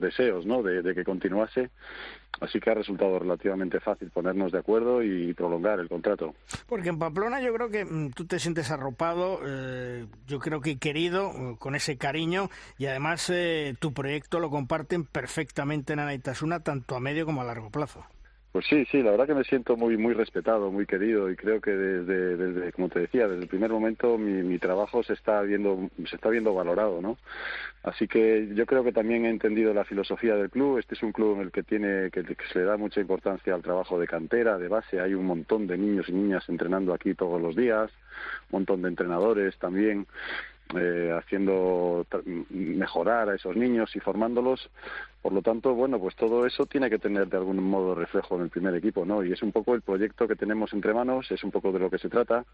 deseos, ¿no? de que continuase. Así que ha resultado relativamente fácil ponernos de acuerdo y prolongar el contrato. Porque en Pamplona yo creo que tú te sientes arropado, yo creo que querido, con ese cariño, y además tu proyecto lo comparten perfectamente en Anaitasuna, tanto a medio como a largo plazo. Pues sí, la verdad que me siento muy respetado, muy querido, y creo que desde como te decía, desde el primer momento mi trabajo se está viendo valorado, ¿no? Así que yo creo que también he entendido la filosofía del club. Este es un club en el que que se le da mucha importancia al trabajo de cantera, de base. Hay un montón de niños y niñas entrenando aquí todos los días, un montón de entrenadores también. Haciendo mejorar a esos niños y formándolos, por lo tanto, bueno, pues todo eso tiene que tener de algún modo reflejo en el primer equipo, ¿no? Y es un poco el proyecto que tenemos entre manos, es un poco de lo que se trata,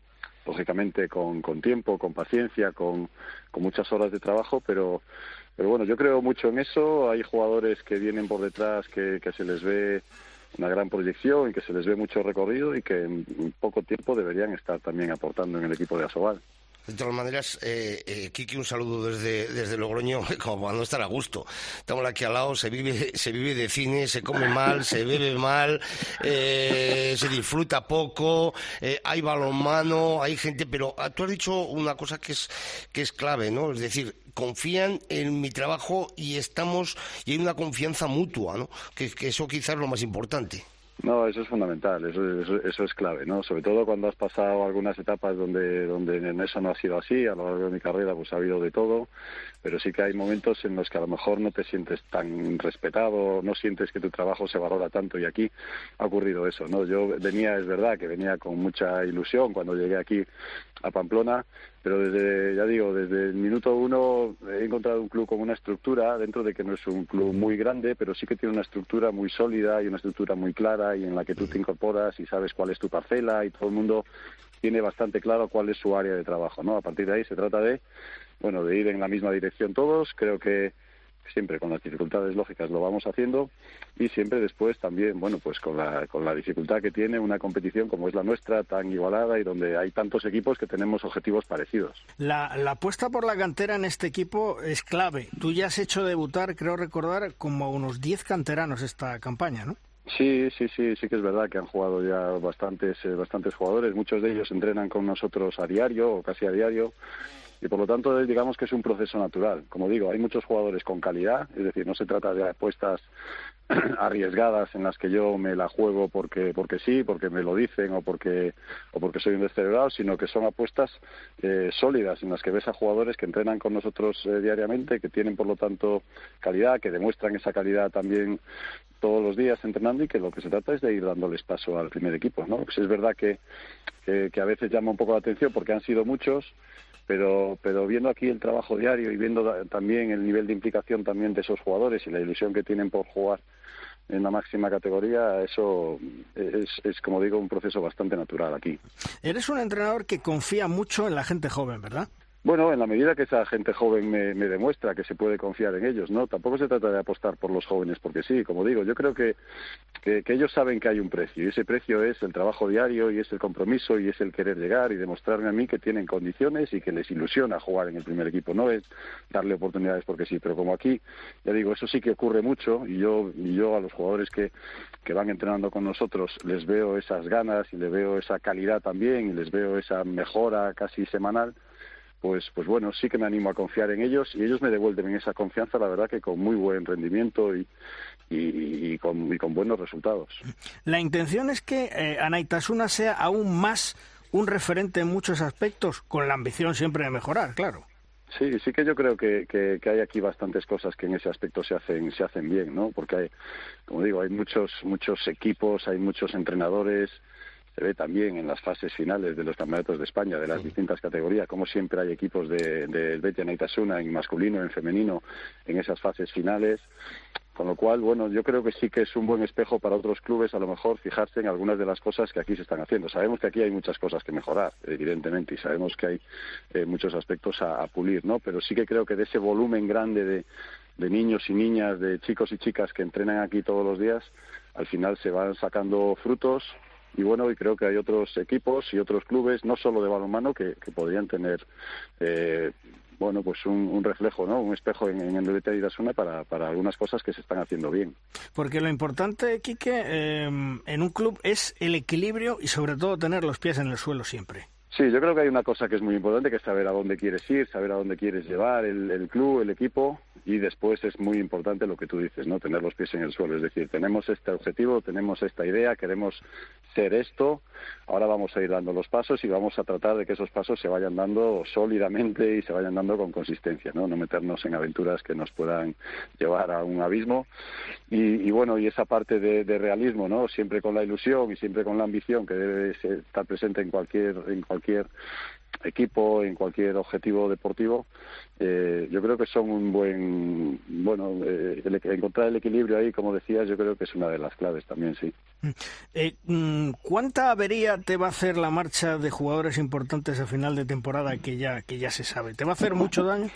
lógicamente con tiempo, con paciencia, con muchas horas de trabajo, pero bueno, yo creo mucho en eso. Hay jugadores que vienen por detrás que se les ve una gran proyección y que se les ve mucho recorrido y que en poco tiempo deberían estar también aportando en el equipo de Asobal. De todas maneras, Quique, un saludo desde Logroño, como para no estar a gusto. Estamos aquí al lado, se vive de cine, se come mal, se bebe mal, se disfruta poco, hay balonmano, hay gente, pero tú has dicho una cosa que es clave, ¿no? Es decir, confían en mi trabajo y hay una confianza mutua, ¿no? Que eso quizás es lo más importante. No, eso es fundamental, eso es clave, ¿no? Sobre todo cuando has pasado algunas etapas donde en eso no ha sido así. A lo largo de mi carrera pues ha habido de todo, pero sí que hay momentos en los que a lo mejor no te sientes tan respetado, no sientes que tu trabajo se valora tanto, y aquí ha ocurrido eso, ¿no? Yo es verdad que venía con mucha ilusión cuando llegué aquí a Pamplona, pero desde el minuto uno he encontrado un club con una estructura, dentro de que no es un club muy grande, pero sí que tiene una estructura muy sólida y una estructura muy clara, y en la que tú te incorporas y sabes cuál es tu parcela, y todo el mundo tiene bastante claro cuál es su área de trabajo, ¿no? A partir de ahí se trata de ir en la misma dirección todos. Creo que siempre con las dificultades lógicas lo vamos haciendo, y siempre después también, bueno, pues con la dificultad que tiene una competición como es la nuestra, tan igualada y donde hay tantos equipos que tenemos objetivos parecidos. La apuesta por la cantera en este equipo es clave. Tú ya has hecho debutar, creo recordar, como a unos 10 canteranos esta campaña, ¿no? Sí que es verdad que han jugado ya bastantes jugadores. Muchos de ellos entrenan con nosotros a diario o casi a diario. Y por lo tanto, digamos que es un proceso natural. Como digo, hay muchos jugadores con calidad, es decir, no se trata de apuestas arriesgadas en las que yo me la juego porque sí, porque me lo dicen o porque soy un descerebrado, sino que son apuestas sólidas, en las que ves a jugadores que entrenan con nosotros diariamente, que tienen por lo tanto calidad, que demuestran esa calidad también todos los días entrenando, y que lo que se trata es de ir dándoles paso al primer equipo, ¿no? Pues es verdad que a veces llama un poco la atención porque han sido muchos, pero viendo aquí el trabajo diario y viendo también el nivel de implicación también de esos jugadores y la ilusión que tienen por jugar en la máxima categoría, eso es, como digo, un proceso bastante natural aquí. Eres un entrenador que confía mucho en la gente joven, ¿verdad? Bueno, en la medida que esa gente joven me demuestra que se puede confiar en ellos, ¿no? Tampoco se trata de apostar por los jóvenes porque sí. Como digo, yo creo que ellos saben que hay un precio, y ese precio es el trabajo diario, y es el compromiso, y es el querer llegar y demostrarme a mí que tienen condiciones y que les ilusiona jugar en el primer equipo. No es darle oportunidades porque sí, pero como aquí, ya digo, eso sí que ocurre mucho, y yo a los jugadores que van entrenando con nosotros les veo esas ganas, y les veo esa calidad también, y les veo esa mejora casi semanal. Pues bueno, sí que me animo a confiar en ellos, y ellos me devuelven esa confianza, la verdad que con muy buen rendimiento y con buenos resultados. La intención es que Anaitasuna sea aún más un referente en muchos aspectos, con la ambición siempre de mejorar, claro. Sí que yo creo que hay aquí bastantes cosas que en ese aspecto se hacen bien, ¿no? Porque hay, como digo, hay muchos equipos, hay muchos entrenadores. Se ve también en las fases finales de los campeonatos de España, de las distintas categorías, como siempre hay equipos del Betis Anaitasuna en masculino, en femenino, en esas fases finales. Con lo cual, bueno, yo creo que sí que es un buen espejo para otros clubes, a lo mejor, fijarse en algunas de las cosas que aquí se están haciendo. Sabemos que aquí hay muchas cosas que mejorar, evidentemente, y sabemos que hay muchos aspectos a pulir, ¿no? Pero sí que creo que de ese volumen grande de niños y niñas, de chicos y chicas que entrenan aquí todos los días, al final se van sacando frutos. Y bueno, y creo que hay otros equipos y otros clubes, no solo de balonmano, que podrían tener bueno, pues un reflejo, ¿no? Un espejo en el Betis Anaitasuna para algunas cosas que se están haciendo bien. Porque lo importante, Quique, en un club es el equilibrio y sobre todo tener los pies en el suelo siempre. Sí, yo creo que hay una cosa que es muy importante, que es saber a dónde quieres ir, saber a dónde quieres llevar el club, el equipo, y después es muy importante lo que tú dices, ¿no? Tener los pies en el suelo, es decir, tenemos este objetivo, tenemos esta idea, queremos ser esto, ahora vamos a ir dando los pasos y vamos a tratar de que esos pasos se vayan dando sólidamente y se vayan dando con consistencia, ¿no? No meternos en aventuras que nos puedan llevar a un abismo y bueno, y esa parte de realismo, ¿no? Siempre con la ilusión y siempre con la ambición que debe estar presente en cualquier equipo, en cualquier objetivo deportivo, yo creo que son un buen... Bueno, encontrar el equilibrio ahí, como decías, yo creo que es una de las claves también, sí. ¿Cuánta avería te va a hacer la marcha de jugadores importantes a final de temporada que ya se sabe? ¿Te va a hacer mucho daño?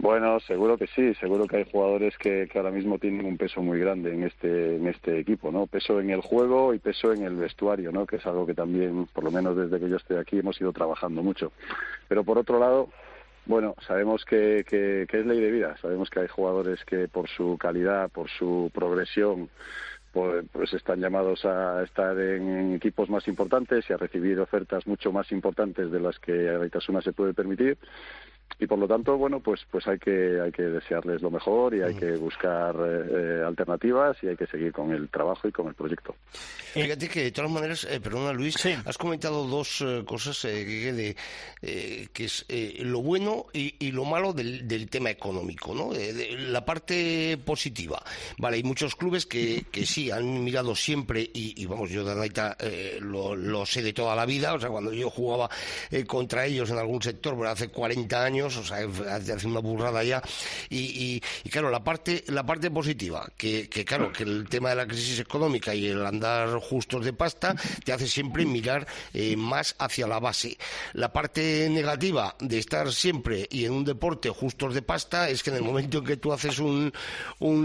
Bueno, seguro que sí, seguro que hay jugadores que ahora mismo tienen un peso muy grande en este equipo, ¿no? Peso en el juego y peso en el vestuario, ¿no? Que es algo que también, por lo menos desde que yo estoy aquí, hemos ido trabajando mucho. Pero por otro lado, bueno, sabemos que es ley de vida, sabemos que hay jugadores que por su calidad, por su progresión, pues están llamados a estar en equipos más importantes y a recibir ofertas mucho más importantes de las que Anaitasuna se puede permitir. Y por lo tanto, bueno, pues hay que desearles lo mejor y hay que buscar alternativas y hay que seguir con el trabajo y con el proyecto. Fíjate que de todas maneras, perdona Luis, sí. Has comentado dos cosas que es lo bueno y lo malo del tema económico, ¿no? La parte positiva. Vale, hay muchos clubes que sí han mirado siempre y vamos, yo de Anaita lo sé de toda la vida, o sea, cuando yo jugaba contra ellos en algún sector, pero hace 40 años, o sea, hace una burrada ya y claro, la parte positiva, que claro, que el tema de la crisis económica y el andar justos de pasta te hace siempre mirar más hacia la base. La parte negativa de estar siempre y en un deporte justos de pasta es que en el momento en que tú haces un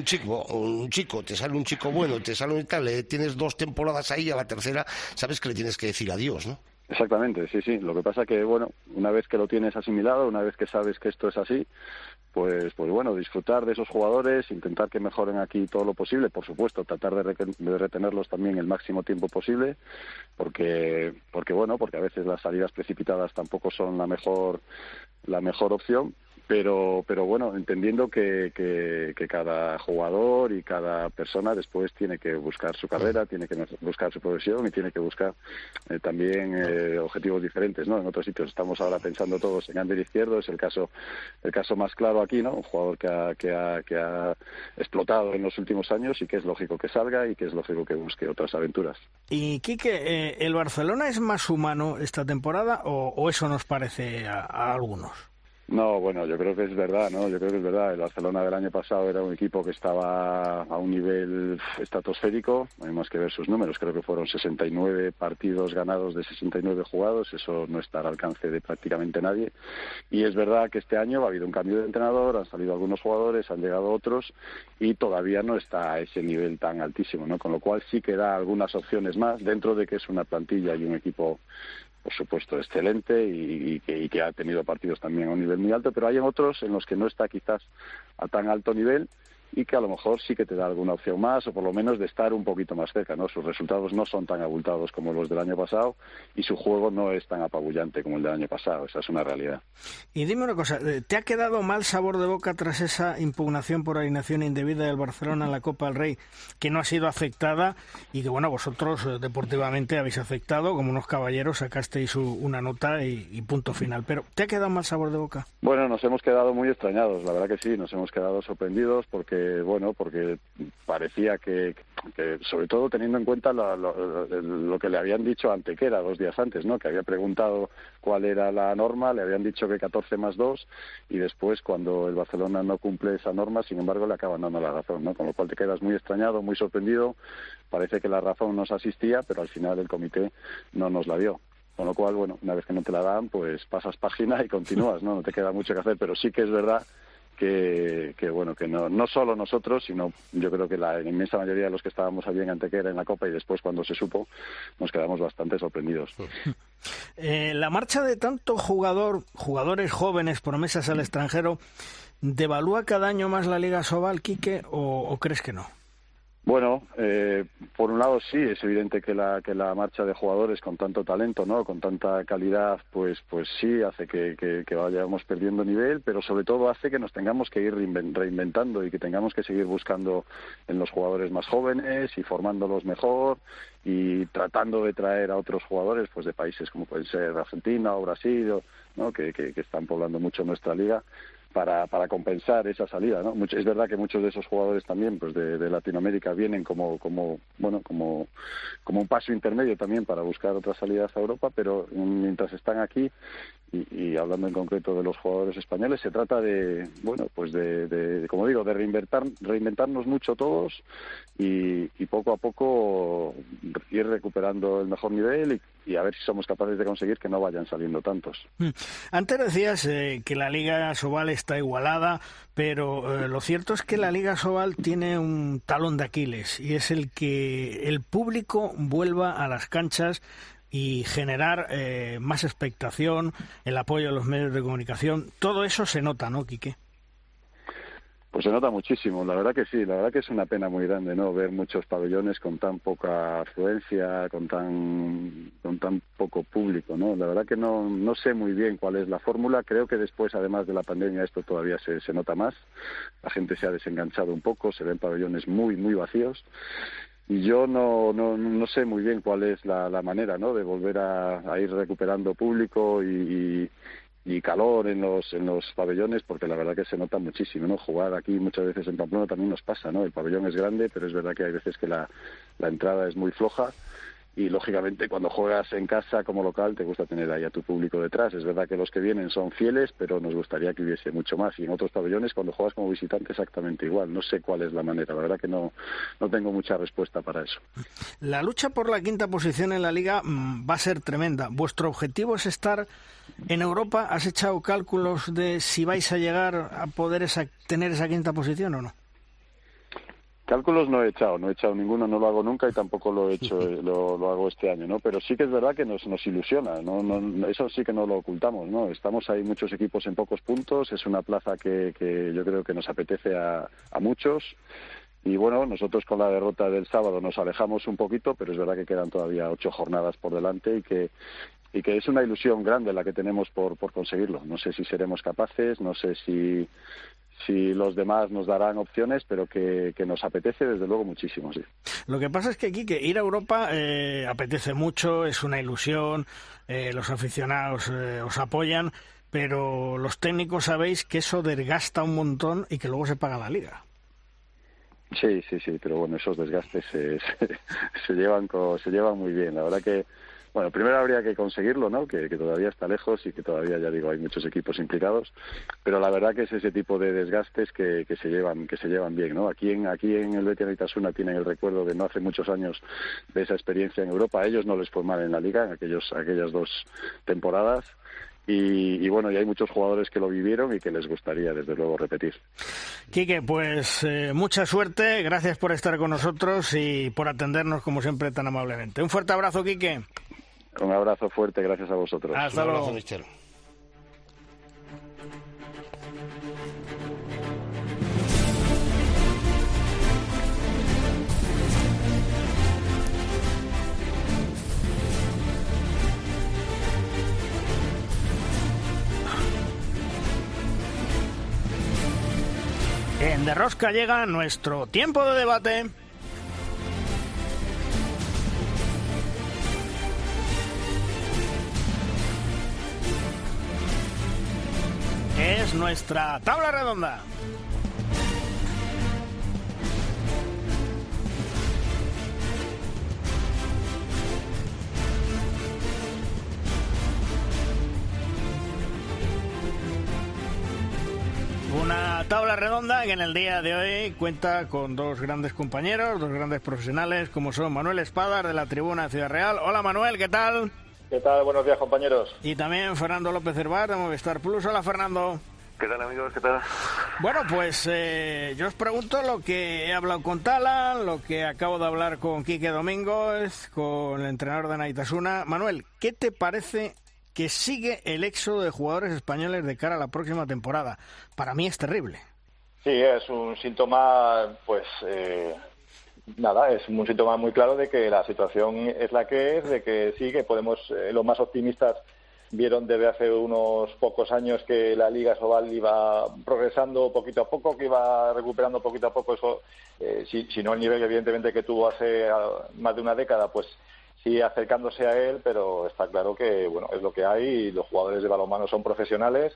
chico, te sale un chico bueno, te sale un tal, tienes 2 temporadas ahí, a la tercera sabes que le tienes que decir adiós, ¿no? Exactamente, sí. Lo que pasa que, bueno, una vez que lo tienes asimilado, una vez que sabes que esto es así, pues bueno, disfrutar de esos jugadores, intentar que mejoren aquí todo lo posible, por supuesto, tratar de retenerlos también el máximo tiempo posible, porque a veces las salidas precipitadas tampoco son la mejor opción. Pero bueno, entendiendo que cada jugador y cada persona después tiene que buscar su carrera, tiene que buscar su profesión y tiene que buscar también objetivos diferentes, ¿no? En otros sitios estamos ahora pensando todos en Ander Izquierdo, es el caso más claro aquí, ¿no? Un jugador que ha explotado en los últimos años y que es lógico que salga y que es lógico que busque otras aventuras. Y Quique, ¿el Barcelona es más humano esta temporada o eso nos parece a algunos? No, bueno, yo creo que es verdad, ¿no? Yo creo que es verdad. El Barcelona del año pasado era un equipo que estaba a un nivel estratosférico. Hay más que ver sus números. Creo que fueron 69 partidos ganados de 69 jugados. Eso no está al alcance de prácticamente nadie. Y es verdad que este año ha habido un cambio de entrenador, han salido algunos jugadores, han llegado otros y todavía no está a ese nivel tan altísimo, ¿no? Con lo cual sí que da algunas opciones más dentro de que es una plantilla y un equipo, por supuesto, excelente y que ha tenido partidos también a un nivel muy alto, pero hay otros en los que no está quizás a tan alto nivel y que a lo mejor sí que te da alguna opción más o por lo menos de estar un poquito más cerca, ¿no? Sus resultados no son tan abultados como los del año pasado y su juego no es tan apabullante como el del año pasado, esa es una realidad. Y dime una cosa, ¿te ha quedado mal sabor de boca tras esa impugnación por alineación indebida del Barcelona en la Copa del Rey que no ha sido aceptada y que bueno, vosotros deportivamente habéis aceptado, como unos caballeros sacasteis una nota y punto final, pero ¿te ha quedado mal sabor de boca? Bueno, nos hemos quedado muy extrañados, la verdad que sí, nos hemos quedado sorprendidos porque parecía que sobre todo teniendo en cuenta lo que le habían dicho a Antequera 2 días antes, ¿no? Que había preguntado cuál era la norma, le habían dicho que 14+2 y después cuando el Barcelona no cumple esa norma, sin embargo, le acaban dando la razón, ¿no? Con lo cual te quedas muy extrañado, muy sorprendido, parece que la razón nos asistía, pero al final el comité no nos la dio. Con lo cual, bueno, una vez que no te la dan, pues pasas página y continúas, ¿no? No te queda mucho que hacer, pero sí que es verdad que no solo nosotros, sino yo creo que la inmensa mayoría de los que estábamos allí en Antequera en la Copa y después cuando se supo, nos quedamos bastante sorprendidos. La marcha de tantos jugadores jóvenes, promesas al extranjero, ¿devalúa cada año más la Liga Sobal, Quique, o crees que no? Bueno, por un lado sí, es evidente que la marcha de jugadores con tanto talento, ¿no?, con tanta calidad, pues sí hace que vayamos perdiendo nivel, pero sobre todo hace que nos tengamos que ir reinventando y que tengamos que seguir buscando en los jugadores más jóvenes y formándolos mejor y tratando de traer a otros jugadores pues de países como pueden ser Argentina o Brasil, ¿no?, que están poblando mucho nuestra liga. Para compensar esa salida, ¿no? Es verdad que muchos de esos jugadores también, pues de Latinoamérica, vienen como un paso intermedio también para buscar otras salidas a Europa, pero mientras están aquí, y hablando en concreto de los jugadores españoles, se trata de, bueno, pues de como digo, de reinventarnos mucho todos y poco a poco ir recuperando el mejor nivel y a ver si somos capaces de conseguir que no vayan saliendo tantos. Antes decías que la Liga Sobal está igualada, pero lo cierto es que la Liga Sobal tiene un talón de Aquiles, y es el que el público vuelva a las canchas y generar más expectación, el apoyo de los medios de comunicación. Todo eso se nota, ¿no, Quique? Pues se nota muchísimo, la verdad que sí, la verdad que es una pena muy grande, ¿no?, ver muchos pabellones con tan poca afluencia, con tan poco público, ¿no? La verdad que no sé muy bien cuál es la fórmula. Creo que después, además de la pandemia, esto todavía se nota más. La gente se ha desenganchado un poco, se ven pabellones muy, muy vacíos. Y yo no sé muy bien cuál es la manera, ¿no?, de volver a ir recuperando público y calor en los pabellones, porque la verdad que se nota muchísimo, ¿no? Jugar aquí muchas veces en Pamplona también nos pasa, ¿no? El pabellón es grande, pero es verdad que hay veces que la entrada es muy floja y, lógicamente, cuando juegas en casa como local te gusta tener ahí a tu público detrás. Es verdad que los que vienen son fieles, pero nos gustaría que hubiese mucho más. Y en otros pabellones, cuando juegas como visitante, exactamente igual. No sé cuál es la manera, la verdad que no tengo mucha respuesta para eso. La lucha por la quinta posición en la Liga va a ser tremenda. Vuestro objetivo es estar en Europa. ¿Has echado cálculos de si vais a llegar a poder tener esa quinta posición o no? Cálculos no he echado ninguno, no lo hago nunca y tampoco lo he hecho, lo hago este año, ¿no? Pero sí que es verdad que nos ilusiona, no, eso sí que no lo ocultamos, ¿no? Estamos ahí muchos equipos en pocos puntos, es una plaza que yo creo que nos apetece a muchos. Y bueno, nosotros con la derrota del sábado nos alejamos un poquito, pero es verdad que quedan todavía 8 jornadas por delante y que es una ilusión grande la que tenemos por conseguirlo. No sé si seremos capaces, no sé si los demás nos darán opciones, pero que nos apetece desde luego muchísimo, sí. Lo que pasa es que aquí ir a Europa apetece mucho, es una ilusión, los aficionados os apoyan, pero los técnicos sabéis que eso desgasta un montón y que luego se paga la liga. Sí, pero bueno, esos desgastes se llevan muy bien. La verdad que, bueno, primero habría que conseguirlo, ¿no?, que todavía está lejos y que todavía, ya digo, hay muchos equipos implicados, pero la verdad que es ese tipo de desgastes que se llevan bien, ¿no? Aquí en el Betis Anaitasuna tienen el recuerdo de no hace muchos años de esa experiencia en Europa. A ellos no les fue mal en la Liga, en aquellas 2 temporadas. Y bueno, y hay muchos jugadores que lo vivieron y que les gustaría desde luego repetir. Quique, pues mucha suerte, gracias por estar con nosotros y por atendernos como siempre tan amablemente. Un fuerte abrazo, Quique. Un abrazo fuerte, gracias a vosotros. Hasta luego. Un abrazo, en De Rosca llega nuestro tiempo de debate. Es nuestra tabla redonda. Una tabla redonda que en el día de hoy cuenta con 2 grandes compañeros, 2 grandes profesionales, como son Manuel Espada, de la Tribuna de Ciudad Real. Hola, Manuel, ¿qué tal? ¿Qué tal? Buenos días, compañeros. Y también Fernando López Herbar, de Movistar Plus. Hola, Fernando. ¿Qué tal, amigos? ¿Qué tal? Bueno, pues yo os pregunto lo que he hablado con Talan, lo que acabo de hablar con Quique Domínguez, con el entrenador de Anaitasuna. Manuel, ¿qué te parece que sigue el éxodo de jugadores españoles de cara a la próxima temporada? Para mí es terrible. Sí, es un síntoma, pues, nada, es un síntoma muy claro de que la situación es la que es, de que sí, que podemos, los más optimistas vieron desde hace unos pocos años que la Liga Sobal iba progresando poquito a poco, que iba recuperando poquito a poco eso, si no el nivel evidentemente que tuvo hace más de una década, pues sí acercándose a él, pero está claro que bueno, es lo que hay y los jugadores de balonmano son profesionales,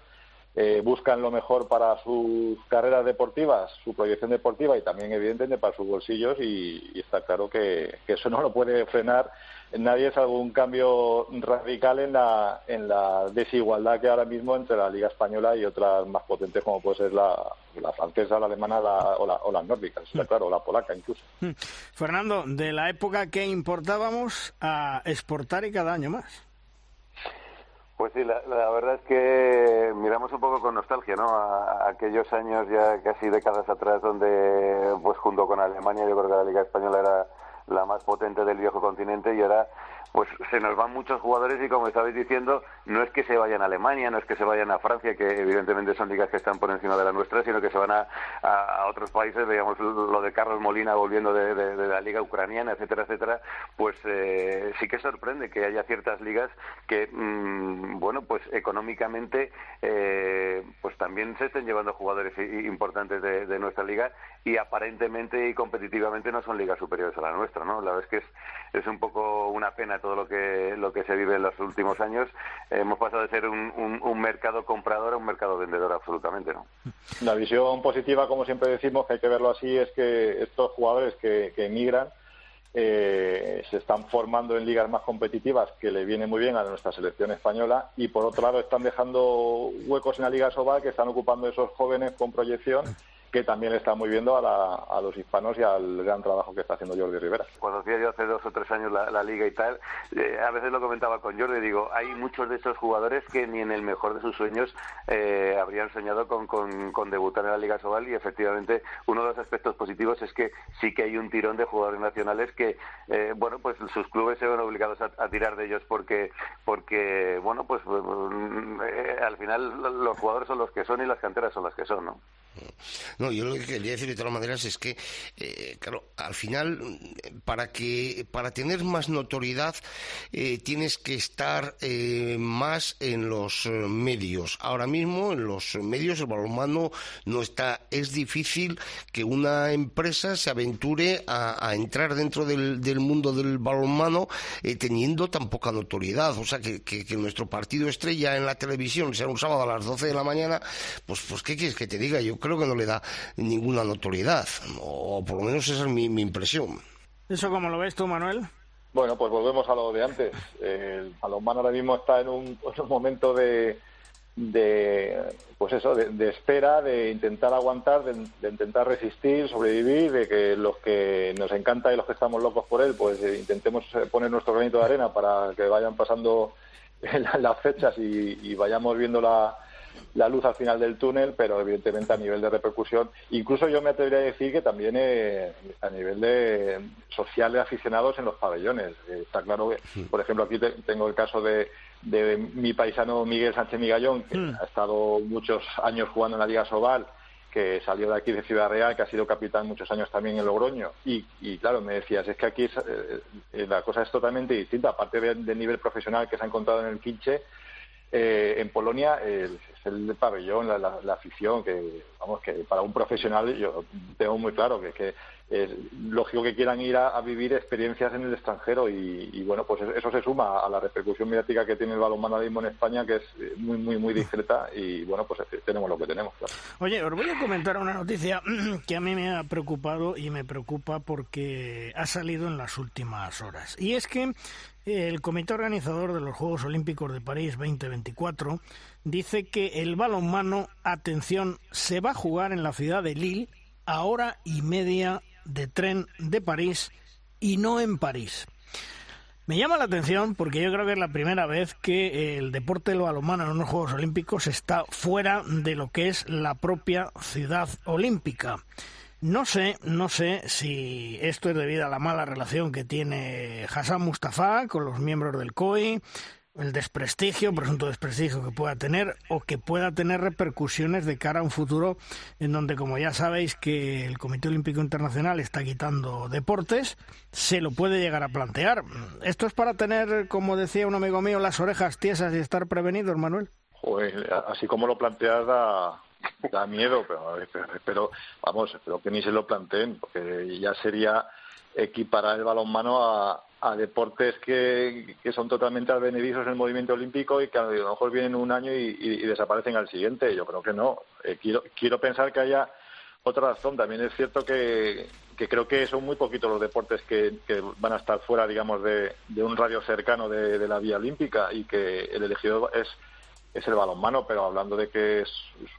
buscan lo mejor para sus carreras deportivas, su proyección deportiva y también evidentemente para sus bolsillos, y está claro que eso no lo puede frenar nadie, es algún cambio radical en la desigualdad que ahora mismo entre la Liga Española y otras más potentes como puede ser la francesa, la alemana o las nórdicas, está claro, o la polaca incluso. Fernando, de la época que importábamos a exportar y cada año más. Pues sí, la verdad es que miramos un poco con nostalgia, ¿no? A aquellos años ya casi décadas atrás donde, pues junto con Alemania, yo creo que la Liga Española era la más potente del viejo continente y ahora pues se nos van muchos jugadores y como estabais diciendo, no es que se vayan a Alemania, no es que se vayan a Francia, que evidentemente son ligas que están por encima de la nuestra, sino que se van a otros países, digamos, lo de Carlos Molina volviendo de la liga ucraniana, etcétera, etcétera, pues sí que sorprende que haya ciertas ligas que, bueno, pues económicamente pues también se estén llevando jugadores importantes de nuestra liga y aparentemente y competitivamente no son ligas superiores a la nuestra, ¿no? La verdad es que es un poco una pena todo lo que se vive en los últimos años. Hemos pasado de ser un mercado comprador a un mercado vendedor absolutamente, ¿no? La visión positiva, como siempre decimos, que hay que verlo así, es que estos jugadores que emigran se están formando en ligas más competitivas que le viene muy bien a nuestra selección española y por otro lado están dejando huecos en la Liga Sobal que están ocupando esos jóvenes con proyección que también le está muy viendo a los hispanos y al gran trabajo que está haciendo Jordi Ribera. Cuando hacía yo hace 2 o 3 años la Liga y tal, a veces lo comentaba con Jordi, digo, hay muchos de estos jugadores que ni en el mejor de sus sueños habrían soñado con debutar en la Liga Sobal y efectivamente uno de los aspectos positivos es que sí que hay un tirón de jugadores nacionales que, bueno, pues sus clubes se ven obligados a tirar de ellos porque bueno, pues al final los jugadores son los que son y las canteras son las que son, ¿no? No, yo lo que quería decir de todas maneras es que, claro, al final, para tener más notoriedad tienes que estar más en los medios. Ahora mismo en los medios el balonmano no está, es difícil que una empresa se aventure a entrar dentro del mundo del balonmano teniendo tan poca notoriedad. O sea, que nuestro partido estrella en la televisión sea un sábado a las 12 de la mañana, pues ¿qué quieres que te diga? Yo creo que no le da ninguna notoriedad, o por lo menos esa es mi impresión. ¿Eso cómo lo ves tú, Manuel? Bueno, pues volvemos a lo de antes. El balonmano ahora mismo está en un momento de espera, de intentar aguantar, de intentar resistir, sobrevivir, de que los que nos encanta y los que estamos locos por él, pues intentemos poner nuestro granito de arena para que vayan pasando las fechas y vayamos viendo la luz al final del túnel, pero evidentemente a nivel de repercusión, incluso yo me atrevería a decir que también a nivel de social de aficionados en los pabellones. Está claro que, por ejemplo, aquí tengo el caso de mi paisano Miguel Sánchez Migallón, que ha estado muchos años jugando en la Liga Sobal, que salió de aquí de Ciudad Real, que ha sido capitán muchos años también en Logroño. Y claro, me decías, es que aquí la cosa es totalmente distinta, aparte del nivel profesional que se ha encontrado en el Quinche. En Polonia es el pabellón, la afición, que vamos, que para un profesional yo tengo muy claro que es lógico que quieran ir a vivir experiencias en el extranjero y bueno, pues eso se suma a la repercusión mediática que tiene el balonmano ahora mismo en España, que es muy muy muy discreta y bueno, pues tenemos lo que tenemos, claro. Oye, os voy a comentar una noticia que a mí me ha preocupado y me preocupa porque ha salido en las últimas horas, y es que el comité organizador de los Juegos Olímpicos de París 2024 dice que el balonmano, atención, se va a jugar en la ciudad de Lille a 1.5 horas de tren de París y no en París. Me llama la atención porque yo creo que es la primera vez que el deporte del balonmano en unos Juegos Olímpicos está fuera de lo que es la propia ciudad olímpica. No sé si esto es debido a la mala relación que tiene Hassan Mustafa con los miembros del COI el desprestigio, presunto desprestigio que pueda tener o que pueda tener repercusiones de cara a un futuro en donde, como ya sabéis, que el Comité Olímpico Internacional está quitando deportes, se lo puede llegar a plantear. ¿Esto es para tener, como decía un amigo mío, las orejas tiesas y estar prevenidos, Manuel? Pues así como lo planteas da miedo, pero espero que ni se lo planteen, porque ya sería equiparar el balonmano a deportes que son totalmente advenedizos en el movimiento olímpico y que a lo mejor vienen un año y desaparecen al siguiente. Yo creo que no. Quiero pensar que haya otra razón. También es cierto que creo que son muy poquitos los deportes que van a estar fuera, digamos, de un radio cercano de la vía olímpica, y que el elegido es el balonmano, pero hablando de que es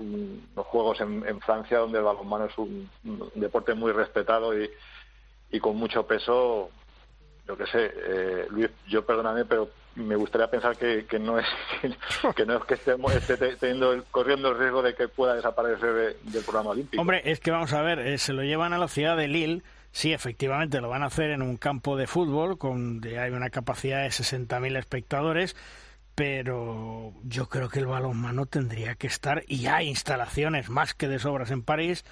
unos juegos en Francia donde el balonmano es un deporte muy respetado y con mucho peso. Yo qué sé, Luis, perdóname, pero me gustaría pensar que no es que estemos corriendo el riesgo de que pueda desaparecer del programa olímpico. Hombre, es que vamos a ver, se lo llevan a la ciudad de Lille. Sí, efectivamente, lo van a hacer en un campo de fútbol donde hay una capacidad de 60.000 espectadores, pero yo creo que el balonmano tendría que estar, y hay instalaciones más que de sobras en París,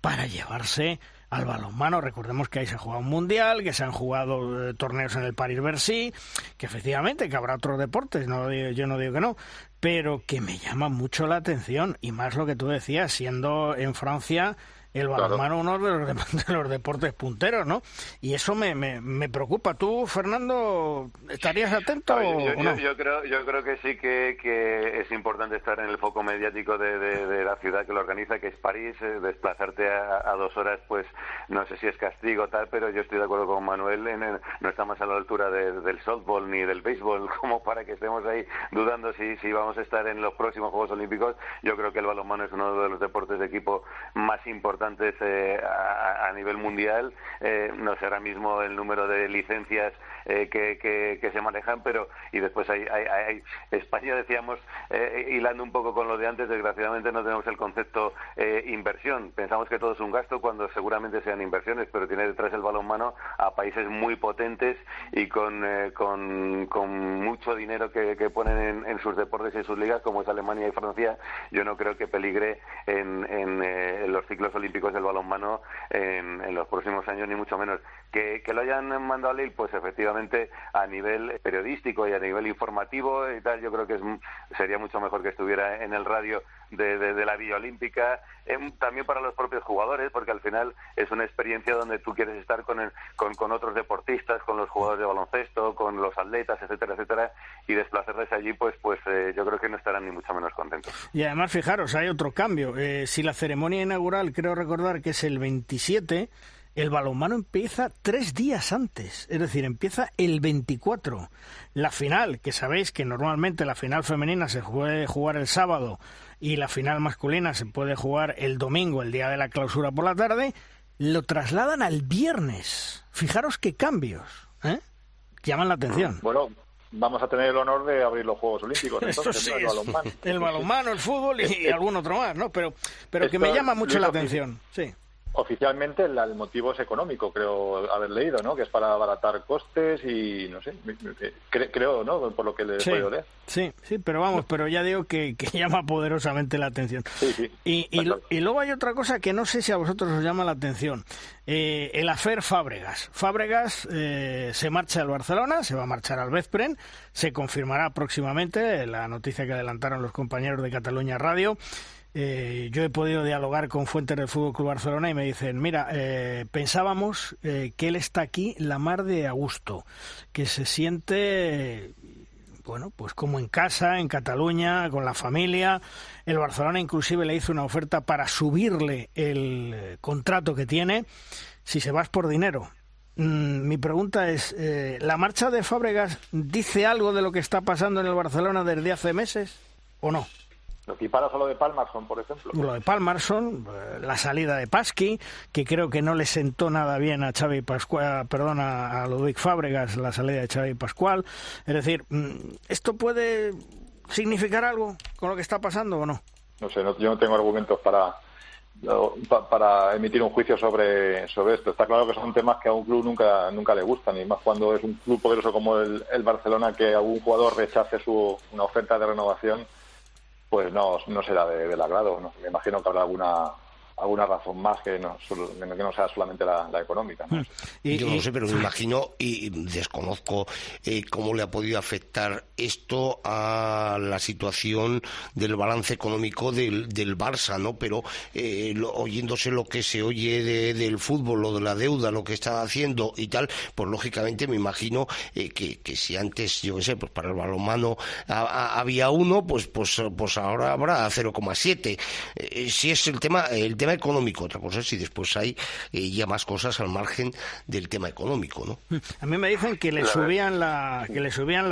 para llevarse al balonmano. Recordemos que ahí se ha jugado un mundial, que se han jugado torneos en el París-Bercy, que efectivamente que habrá otros deportes, yo no digo que no, pero que me llama mucho la atención, y más lo que tú decías, siendo en Francia el balonmano uno de los deportes punteros, ¿no? Y eso me preocupa. ¿Tú, Fernando, estarías atento o no? Yo creo que sí que es importante estar en el foco mediático de la ciudad que lo organiza, que es París. Desplazarte a 2 horas, pues no sé si es castigo o tal, pero yo estoy de acuerdo con Manuel. No estamos a la altura del softball ni del béisbol como para que estemos ahí dudando si vamos a estar en los próximos Juegos Olímpicos. Yo creo que el balonmano es uno de los deportes de equipo más importantes a nivel mundial. No sé ahora mismo el número de licencias que se manejan, pero y después hay España, decíamos, hilando un poco con lo de antes, desgraciadamente no tenemos el concepto inversión. Pensamos que todo es un gasto cuando seguramente sean inversiones, pero tiene detrás el balonmano a países muy potentes y con mucho dinero que ponen en sus deportes y en sus ligas, como es Alemania y Francia. Yo no creo que peligre en los ciclos olímpicos del balonmano en los próximos años, ni mucho menos. Que lo hayan mandado a Lille, pues efectivamente a nivel periodístico y a nivel informativo y tal, yo creo que sería mucho mejor que estuviera en el radio de la Villa Olímpica, también para los propios jugadores, porque al final es una experiencia donde tú quieres estar con otros deportistas, con los jugadores de baloncesto, con los atletas, etcétera, etcétera, y desplazarles allí, pues yo creo que no estarán ni mucho menos contentos. Y además, fijaros, hay otro cambio. Si la ceremonia inaugural, creo recordar que es el 27, el balonmano empieza 3 días antes, es decir, empieza el 24. La final, que sabéis que normalmente la final femenina se puede jugar el sábado y la final masculina se puede jugar el domingo, el día de la clausura por la tarde, lo trasladan al viernes. Fijaros qué cambios, ¿eh? Llaman la atención. Bueno, vamos a tener el honor de abrir los Juegos Olímpicos. Entonces, sí, el balonmano, el fútbol y algún otro más, ¿no? Pero esto, que me llama mucho la atención, sí. Oficialmente el motivo es económico, creo haber leído, ¿no? Que es para abaratar costes y, no sé, creo, ¿no? Por lo que le puedo leer. Sí, pero vamos, pero ya digo que llama poderosamente la atención. Sí. Y luego hay otra cosa que no sé si a vosotros os llama la atención. El afer Fábregas. Fábregas se marcha al Barcelona, se va a marchar al Veszprém, se confirmará próximamente la noticia que adelantaron los compañeros de Cataluña Radio. Yo he podido dialogar con fuentes del Fútbol Club Barcelona y me dicen, mira, pensábamos que él está aquí la mar de a gusto, que se siente, bueno, pues como en casa, en Cataluña, con la familia. El Barcelona inclusive le hizo una oferta para subirle el contrato que tiene si se va por dinero. Mi pregunta es, ¿la marcha de Fábregas dice algo de lo que está pasando en el Barcelona desde hace meses o no? Lo equiparas a lo de Palmarsson, por ejemplo. Lo de Palmarsson, la salida de Pasqui, que creo que no le sentó nada bien a Xavi Pascual, perdón, a Ludovic Fábregas, la salida de Xavi Pascual. Es decir, ¿esto puede significar algo con lo que está pasando o no? No sé, yo no tengo argumentos para para emitir un juicio sobre esto. Está claro que son temas que a un club nunca le gustan, y más cuando es un club poderoso como el Barcelona, que algún jugador rechace una oferta de renovación, pues no será del agrado, ¿no? Me imagino que habrá alguna razón más que no sea solamente la económica, ¿no? Yo no sé, pero me imagino y desconozco cómo le ha podido afectar esto a la situación del balance económico del Barça, ¿no? Pero oyéndose lo que se oye del fútbol, lo de la deuda, lo que está haciendo y tal, pues lógicamente me imagino que si antes, yo qué sé, pues para el balonmano había uno, pues ahora habrá 0,7. Si es el tema económico, otra cosa si después hay ya más cosas al margen del tema económico, ¿no? A mí me dicen que le subían la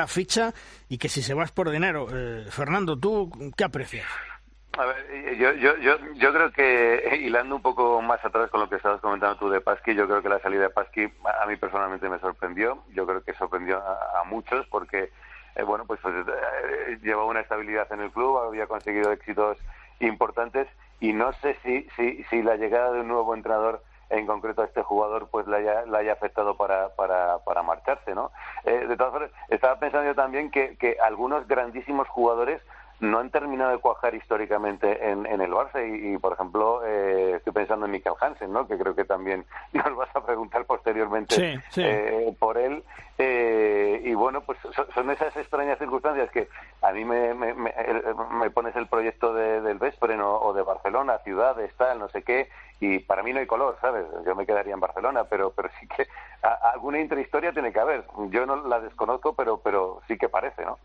ficha y que si se vas por dinero. Fernando, ¿tú qué aprecias? A ver, yo creo que, hilando un poco más atrás con lo que estabas comentando tú de Pasqui, yo creo que la salida de Pasqui a mí personalmente me sorprendió. Yo creo que sorprendió a muchos porque llevaba una estabilidad en el club, había conseguido éxitos importantes. Y no sé si la llegada de un nuevo entrenador, en concreto a este jugador, pues la haya afectado para marcharse, ¿no? De todas formas, estaba pensando yo también que algunos grandísimos jugadores no han terminado de cuajar históricamente en el Barça y por ejemplo, estoy pensando en Mikkel Hansen, ¿no? Que creo que también nos vas a preguntar posteriormente por él. Y bueno, pues son esas extrañas circunstancias que a mí me pones el proyecto del Veszprém o de Barcelona, ciudades, tal, no sé qué, y para mí no hay color, ¿sabes? Yo me quedaría en Barcelona, pero sí que alguna intrahistoria tiene que haber. Yo no la desconozco, pero sí que parece, ¿no?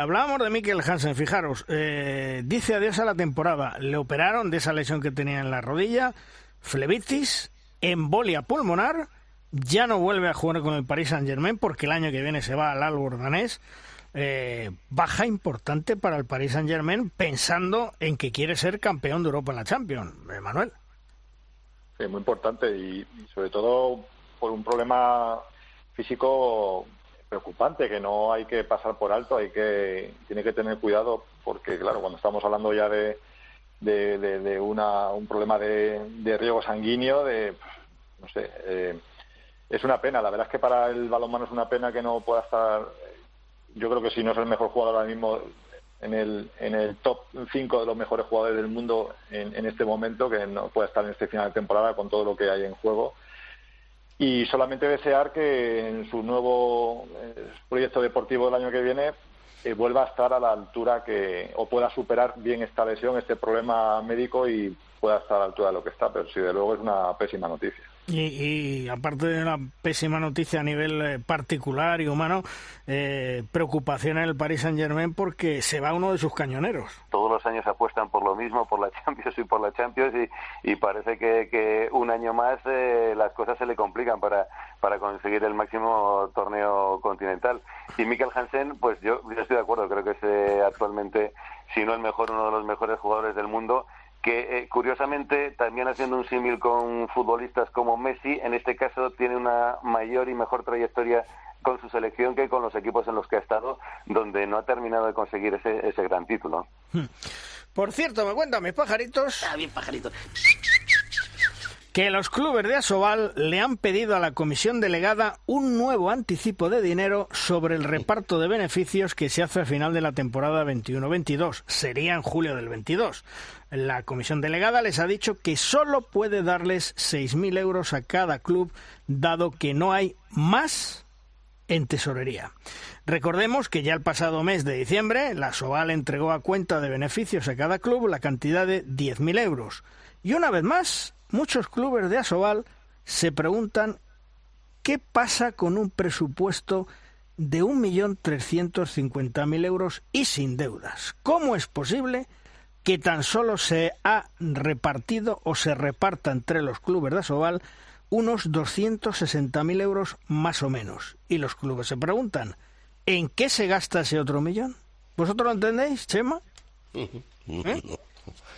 Hablábamos de Mikkel Hansen, fijaros, dice adiós a la temporada. Le operaron de esa lesión que tenía en la rodilla, flebitis, embolia pulmonar. Ya no vuelve a jugar con el Paris Saint-Germain porque el año que viene se va al Aalborg danés. Baja importante para el Paris Saint-Germain, pensando en que quiere ser campeón de Europa en la Champions, Manuel. Sí, muy importante y sobre todo por un problema físico preocupante que no hay que pasar por alto, tiene que tener cuidado porque, claro, cuando estamos hablando ya de un problema de riego sanguíneo, no sé... Es una pena, la verdad es que para el balonmano es una pena que no pueda estar. Yo creo que si no es el mejor jugador ahora mismo en el top 5 de los mejores jugadores del mundo en este momento, que no pueda estar en este final de temporada con todo lo que hay en juego. Y solamente desear que en su nuevo proyecto deportivo del año que viene vuelva a estar a la altura o pueda superar bien esta lesión, este problema médico y pueda estar a la altura de lo que está, pero sí, de luego es una pésima noticia. Y aparte de una pésima noticia a nivel particular y humano, preocupación en el Paris Saint-Germain porque se va uno de sus cañoneros. Todos los años apuestan por lo mismo, por la Champions, y parece que un año más las cosas se le complican para conseguir el máximo torneo continental. Y Mikkel Hansen, pues yo estoy de acuerdo, creo que es actualmente, si no el mejor, uno de los mejores jugadores del mundo, que curiosamente, también haciendo un símil con futbolistas como Messi, en este caso tiene una mayor y mejor trayectoria con su selección que con los equipos en los que ha estado, donde no ha terminado de conseguir ese gran título. Por cierto, me cuentan mis pajaritos... Ah, bien pajaritos. ...que los clubes de Asobal le han pedido a la comisión delegada un nuevo anticipo de dinero sobre el reparto de beneficios que se hace al final de la temporada 21-22. Sería en julio del 22. La comisión delegada les ha dicho que solo puede darles 6.000 euros a cada club, dado que no hay más en tesorería. Recordemos que ya el pasado mes de diciembre, la Asobal entregó a cuenta de beneficios a cada club la cantidad de 10.000 euros. Y una vez más... muchos clubes de Asobal se preguntan qué pasa con un presupuesto de 1.350.000 euros y sin deudas. ¿Cómo es posible que tan solo se ha repartido o se reparta entre los clubes de Asobal unos 260.000 euros más o menos? Y los clubes se preguntan, ¿en qué se gasta ese otro millón? ¿Vosotros lo entendéis, Chema? ¿Eh?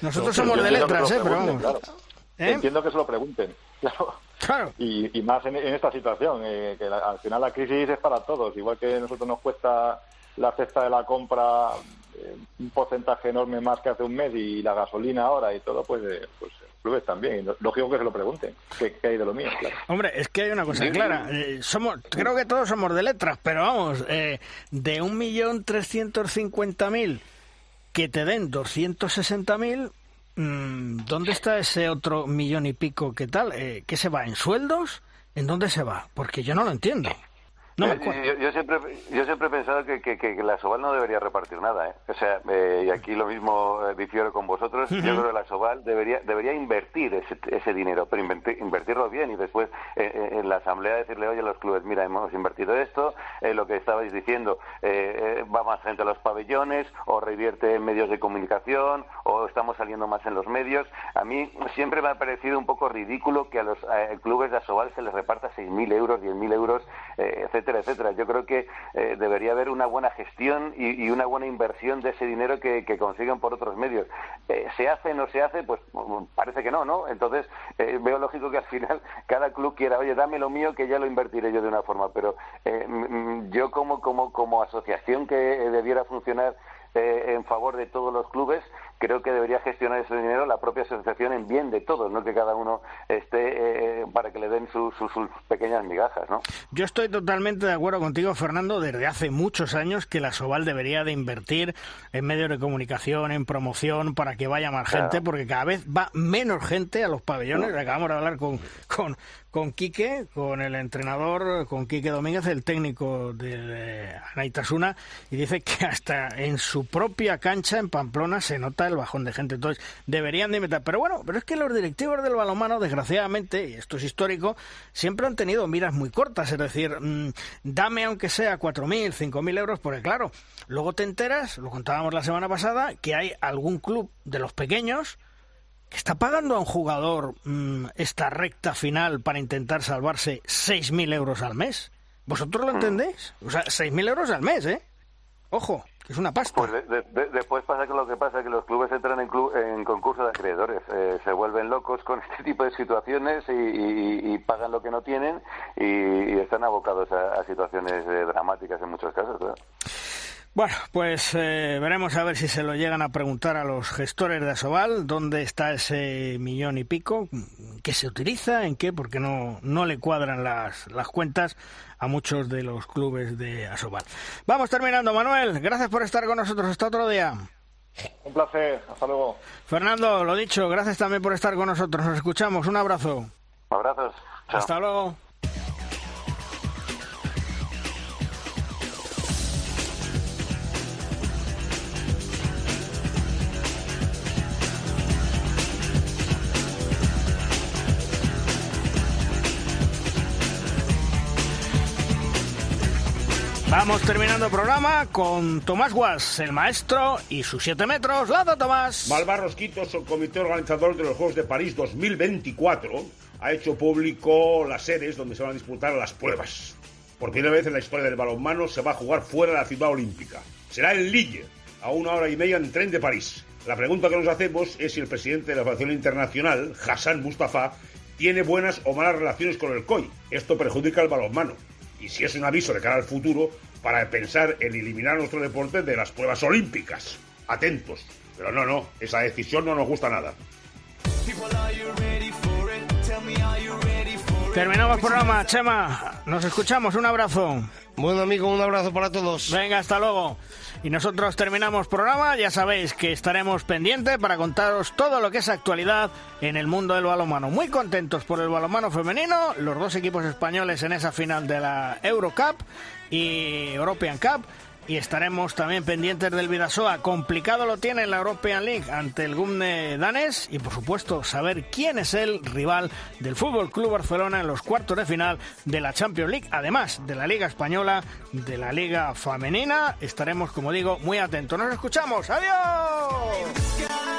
Nosotros somos de letras, pero vamos... Claro. Entiendo que se lo pregunten, claro. Y más en esta situación, que al final la crisis es para todos, igual que a nosotros nos cuesta la cesta de la compra un porcentaje enorme más que hace un mes y la gasolina ahora y todo, pues clubes también. Lógico que se lo pregunten. ¿Qué hay de lo mío? Claro. Hombre, es que hay una cosa clara. Creo que todos somos de letras, pero vamos, de 1.350.000 que te den 260.000, ¿dónde está ese otro millón y pico? ¿Qué tal? ¿Qué se va? ¿En sueldos? ¿En dónde se va? Porque yo no lo entiendo. No me acuerdo. Yo siempre he pensado que la Asobal no debería repartir nada, ¿eh? O sea, y aquí lo mismo difiero con vosotros. Yo creo que la Asobal debería invertir ese dinero, pero invertirlo bien y después en la asamblea decirle, oye, a los clubes, mira, hemos invertido esto, lo que estabais diciendo, va más gente a los pabellones, o revierte en medios de comunicación, o estamos saliendo más en los medios. A mí siempre me ha parecido un poco ridículo que a los clubes de Asobal se les reparta 6.000 euros, 10.000 euros, etcétera. Yo creo que debería haber una buena gestión y una buena inversión de ese dinero que consiguen por otros medios. ¿Se hace o no se hace? Pues parece que no. Entonces veo lógico que al final cada club quiera, oye, dame lo mío que ya lo invertiré yo de una forma, pero yo como asociación que debiera funcionar en favor de todos los clubes, creo que debería gestionar ese dinero la propia asociación en bien de todos, no que cada uno esté para que le den sus pequeñas migajas, ¿no? Yo estoy totalmente de acuerdo contigo, Fernando, desde hace muchos años que la Asobal debería de invertir en medios de comunicación, en promoción, para que vaya más gente, claro, porque cada vez va menos gente a los pabellones. Acabamos de hablar con Quique, con el entrenador, con Quique Domínguez, el técnico de Anaitasuna, y dice que hasta en su propia cancha en Pamplona se nota el bajón de gente. Entonces deberían de meter, pero es que los directivos del balonmano, desgraciadamente, y esto es histórico, siempre han tenido miras muy cortas, es decir, dame aunque sea 4.000, 5.000 euros, porque claro, luego te enteras, lo contábamos la semana pasada, que hay algún club de los pequeños que está pagando a un jugador esta recta final para intentar salvarse 6.000 euros al mes. ¿Vosotros lo entendéis? O sea, 6.000 euros al mes, ¿eh? Ojo, que es una pasta. Pues después pasa que lo que pasa es que los clubes entran en concurso de acreedores. Se vuelven locos con este tipo de situaciones y pagan lo que no tienen y están abocados a situaciones dramáticas en muchos casos, ¿verdad? Bueno, pues veremos a ver si se lo llegan a preguntar a los gestores de Asobal dónde está ese millón y pico, qué se utiliza, en qué, porque no le cuadran las cuentas a muchos de los clubes de Asobal. Vamos terminando, Manuel. Gracias por estar con nosotros. Hasta otro día. Un placer. Hasta luego. Fernando, lo dicho, gracias también por estar con nosotros. Nos escuchamos. Un abrazo. Abrazos. Chao. Hasta luego. Vamos terminando el programa con Tomás Guas, el maestro, y sus 7 metros. ¡Lado, Tomás! Malvar Rosquitos, el comité organizador de los Juegos de París 2024, ha hecho público las sedes donde se van a disputar las pruebas. Por primera vez en la historia del balonmano se va a jugar fuera de la ciudad olímpica. Será en Lille, a 1 hora y media en tren de París. La pregunta que nos hacemos es si el presidente de la Federación Internacional, Hassan Mustafa, tiene buenas o malas relaciones con el COI. Esto perjudica al balonmano. Y si es un aviso de cara al futuro para pensar en eliminar nuestro deporte de las pruebas olímpicas. Atentos. Pero no, esa decisión no nos gusta nada. Terminamos el programa, Chema. Nos escuchamos. Un abrazo. Bueno, amigo, un abrazo para todos. Venga, hasta luego. Y nosotros terminamos programa. Ya sabéis que estaremos pendientes para contaros todo lo que es actualidad en el mundo del balonmano. Muy contentos por el balonmano femenino, los dos equipos españoles en esa final de la Eurocup y European Cup. Y estaremos también pendientes del Vidasoa. Complicado lo tiene en la European League ante el Gunde Danes. Y por supuesto, saber quién es el rival del FC Barcelona en los cuartos de final de la Champions League. Además de la Liga Española, de la Liga Femenina. Estaremos, como digo, muy atentos. Nos escuchamos. ¡Adiós!